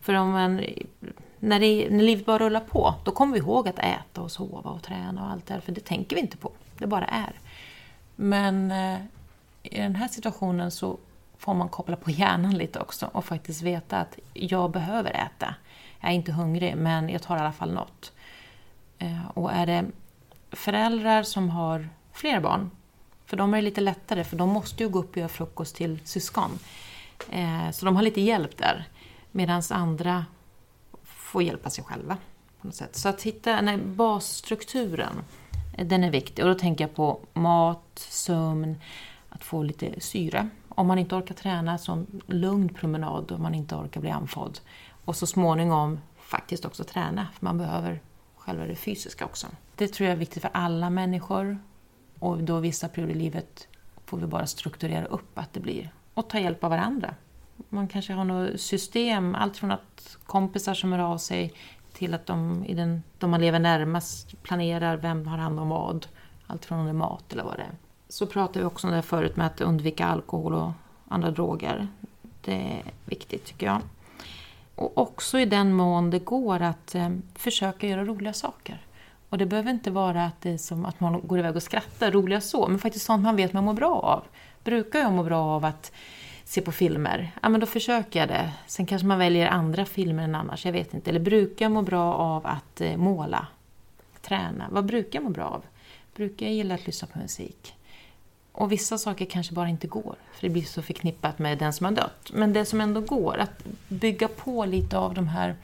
För när livet bara rullar på, då kommer vi ihåg att äta och sova och träna och allt det här. För det tänker vi inte på, det bara är. Men i den här situationen så får man koppla på hjärnan lite också och faktiskt veta att jag behöver äta. Jag är inte hungrig, men jag tar i alla fall något. Och är det föräldrar som har flera barn, för de är lite lättare, för de måste ju gå upp och göra frukost till syskon. Så de har lite hjälp där, medan andra får hjälpa sig själva på något sätt. Så att hitta basstrukturen, den är viktig. Och då tänker jag på mat, sömn, att få lite syre. Om man inte orkar träna, så en lugn promenad, om man inte orkar bli andfådd. Och så småningom faktiskt också träna, för man behöver själva det fysiska också. Det tror jag är viktigt för alla människor. Och då vissa perioder i livet får vi bara strukturera upp att det blir. Och ta hjälp av varandra. Man kanske har något system, allt från att kompisar som hör av sig till att de man lever närmast planerar vem har hand om vad. Allt från om det är mat eller vad det är. Så pratade vi också om det här förut med att undvika alkohol och andra droger. Det är viktigt tycker jag. Och också i den mån det går att försöka göra roliga saker. Och det behöver inte vara att det är som att man går iväg och skrattar, roliga så. Men faktiskt sånt man vet man mår bra av. Brukar jag må bra av att se på filmer? Ja, men då försöker jag det. Sen kanske man väljer andra filmer än annars, jag vet inte. Eller brukar jag må bra av att måla, träna? Vad brukar jag må bra av? Brukar jag gilla att lyssna på musik? Och vissa saker kanske bara inte går. För det blir så förknippat med den som har dött. Men det som ändå går, att bygga på lite av de här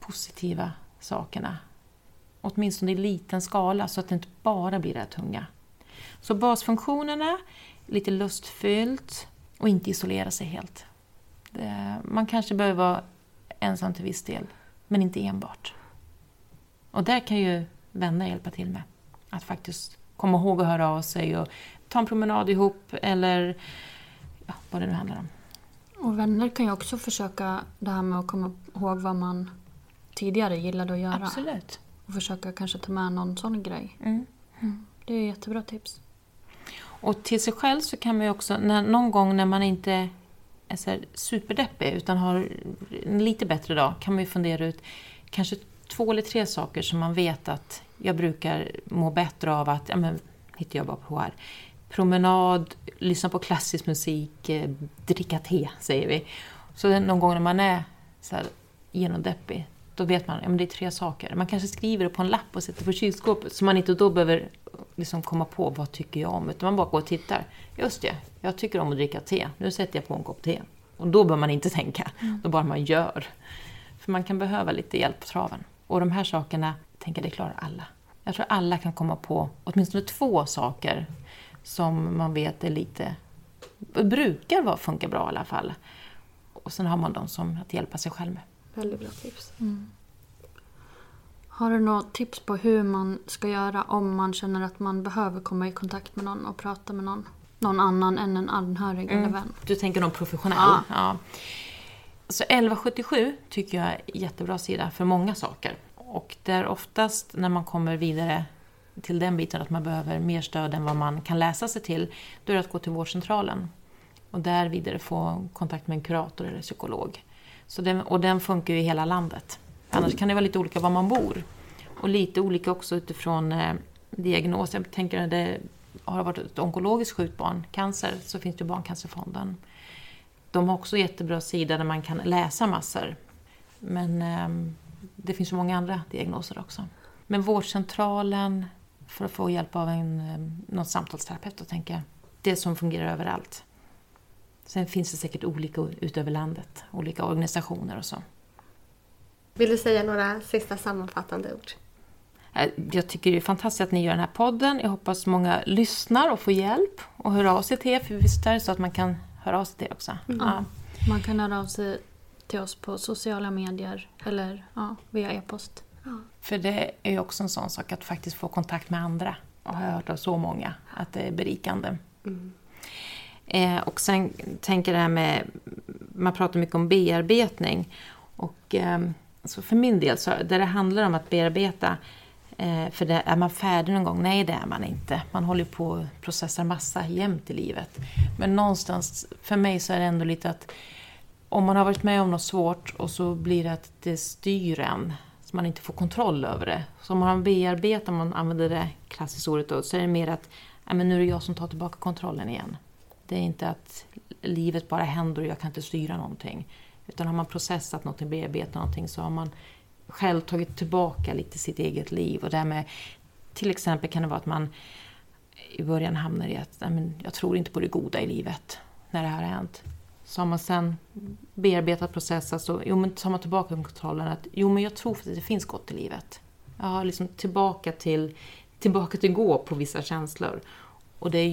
positiva sakerna. Åtminstone i liten skala, så att det inte bara blir det tunga. Så basfunktionerna, lite lustfyllt och inte isolera sig helt. Man kanske behöver vara ensam till viss del, men inte enbart. Och där kan ju vänner hjälpa till med. Att faktiskt komma ihåg att höra av sig och ta en promenad ihop eller ja, vad det nu handlar om. Och vänner kan ju också försöka det här med att komma ihåg vad man tidigare gillade att göra. Absolut. Och försöka kanske ta med någon sån grej. Mm. Mm. Det är jättebra tips. Och till sig själv så kan man ju också, någon gång när man inte är så här superdeppig utan har en lite bättre dag, kan man ju fundera ut kanske 2 eller 3 saker som man vet att jag brukar må bättre av att, ja men hittar jag bara på HR. Promenad, lyssna på klassisk musik, dricka te säger vi. Så någon gång när man är så här genomdeppig, då vet man, ja men det är 3 saker. Man kanske skriver det på en lapp och sätter på kylskåpet. Så man inte då behöver liksom komma på vad tycker jag om. Utan man bara går och tittar. Just det, jag tycker om att dricka te. Nu sätter jag på en kopp te. Och då behöver man inte tänka. Då bara man gör. För man kan behöva lite hjälp på traven. Och de här sakerna, tänker det klarar alla. Jag tror alla kan komma på åtminstone 2 saker som man vet är lite, brukar funka bra i alla fall. Och sen har man dem som att hjälpa sig själv med. Väldigt bra tips. Mm. Har du några tips på hur man ska göra om man känner att man behöver komma i kontakt med någon och prata med någon annan än en anhörig eller vän? Du tänker någon professionell? Ja. Ja. Så 1177 tycker jag är en jättebra sida för många saker. Och där oftast när man kommer vidare till den biten att man behöver mer stöd än vad man kan läsa sig till, då är det att gå till vårdcentralen. Och där vidare få kontakt med en kurator eller psykolog. Så den funkar ju i hela landet. Annars kan det vara lite olika var man bor. Och lite olika också utifrån diagnos. Jag tänker att det har varit ett onkologiskt sjukt barn, cancer, så finns det ju barncancerfonden. De har också jättebra sidor där man kan läsa massor. Men det finns ju många andra diagnoser också. Men vårdcentralen för att få hjälp av någon samtalsterapeut då, tänker jag. Det som fungerar överallt. Sen finns det säkert olika utöver landet, olika organisationer och så. Vill du säga några sista sammanfattande ord? Jag tycker det är fantastiskt att ni gör den här podden. Jag hoppas många lyssnar och får hjälp och hör av sig till er. För visst är det så att man kan höra av sig till er också. Mm. Ja. Man kan höra av sig till oss på sociala medier eller via e-post. Ja. För det är ju också en sån sak att faktiskt få kontakt med andra. Och har hört av så många att det är berikande. Mm. Och sen tänker det här med, man pratar mycket om bearbetning. Och så för min del så där det handlar om att bearbeta. För det, är man färdig någon gång? Nej, det är man inte. Man håller på och processar massa jämt i livet. Men någonstans, för mig så är det ändå lite att om man har varit med om något svårt och så blir det att det styr en så man inte får kontroll över det. Så om man bearbetar, man använder det klassiskt ordet då, så är det mer att men nu är det jag som tar tillbaka kontrollen igen. Det är inte att livet bara händer och jag kan inte styra någonting. Utan har man processat någonting, bearbetat någonting, så har man själv tagit tillbaka lite sitt eget liv. Och därmed, till exempel kan det vara att man i början hamnar i att jag tror inte på det goda i livet när det här har hänt. Så har man sen bearbetat, processat, så tar man tillbaka kontrollen att jag tror att det finns gott i livet. Jag har liksom tillbaka till gå på vissa känslor. Och det är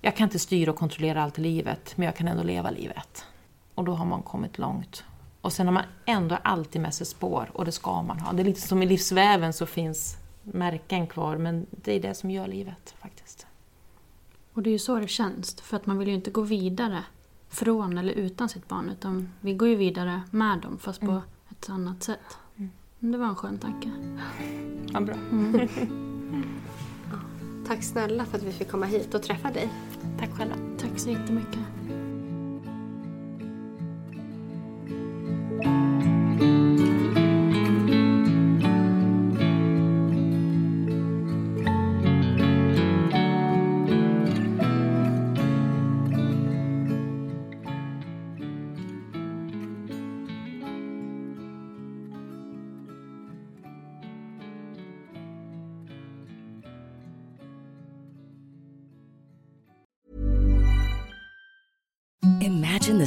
jag kan inte styra och kontrollera allt i livet, men jag kan ändå leva livet. Och då har man kommit långt. Och sen har man ändå alltid med sig spår. Och det ska man ha. Det är lite som i livsväven så finns märken kvar. Men det är det som gör livet faktiskt. Och det är ju så det känns. För att man vill ju inte gå vidare från eller utan sitt barn. Utan vi går ju vidare med dem. Fast på ett annat sätt. Mm. Det var en skön tanke. Ja, bra. Mm. Tack snälla för att vi fick komma hit och träffa dig. Tack själva. Tack så jättemycket. Imagine the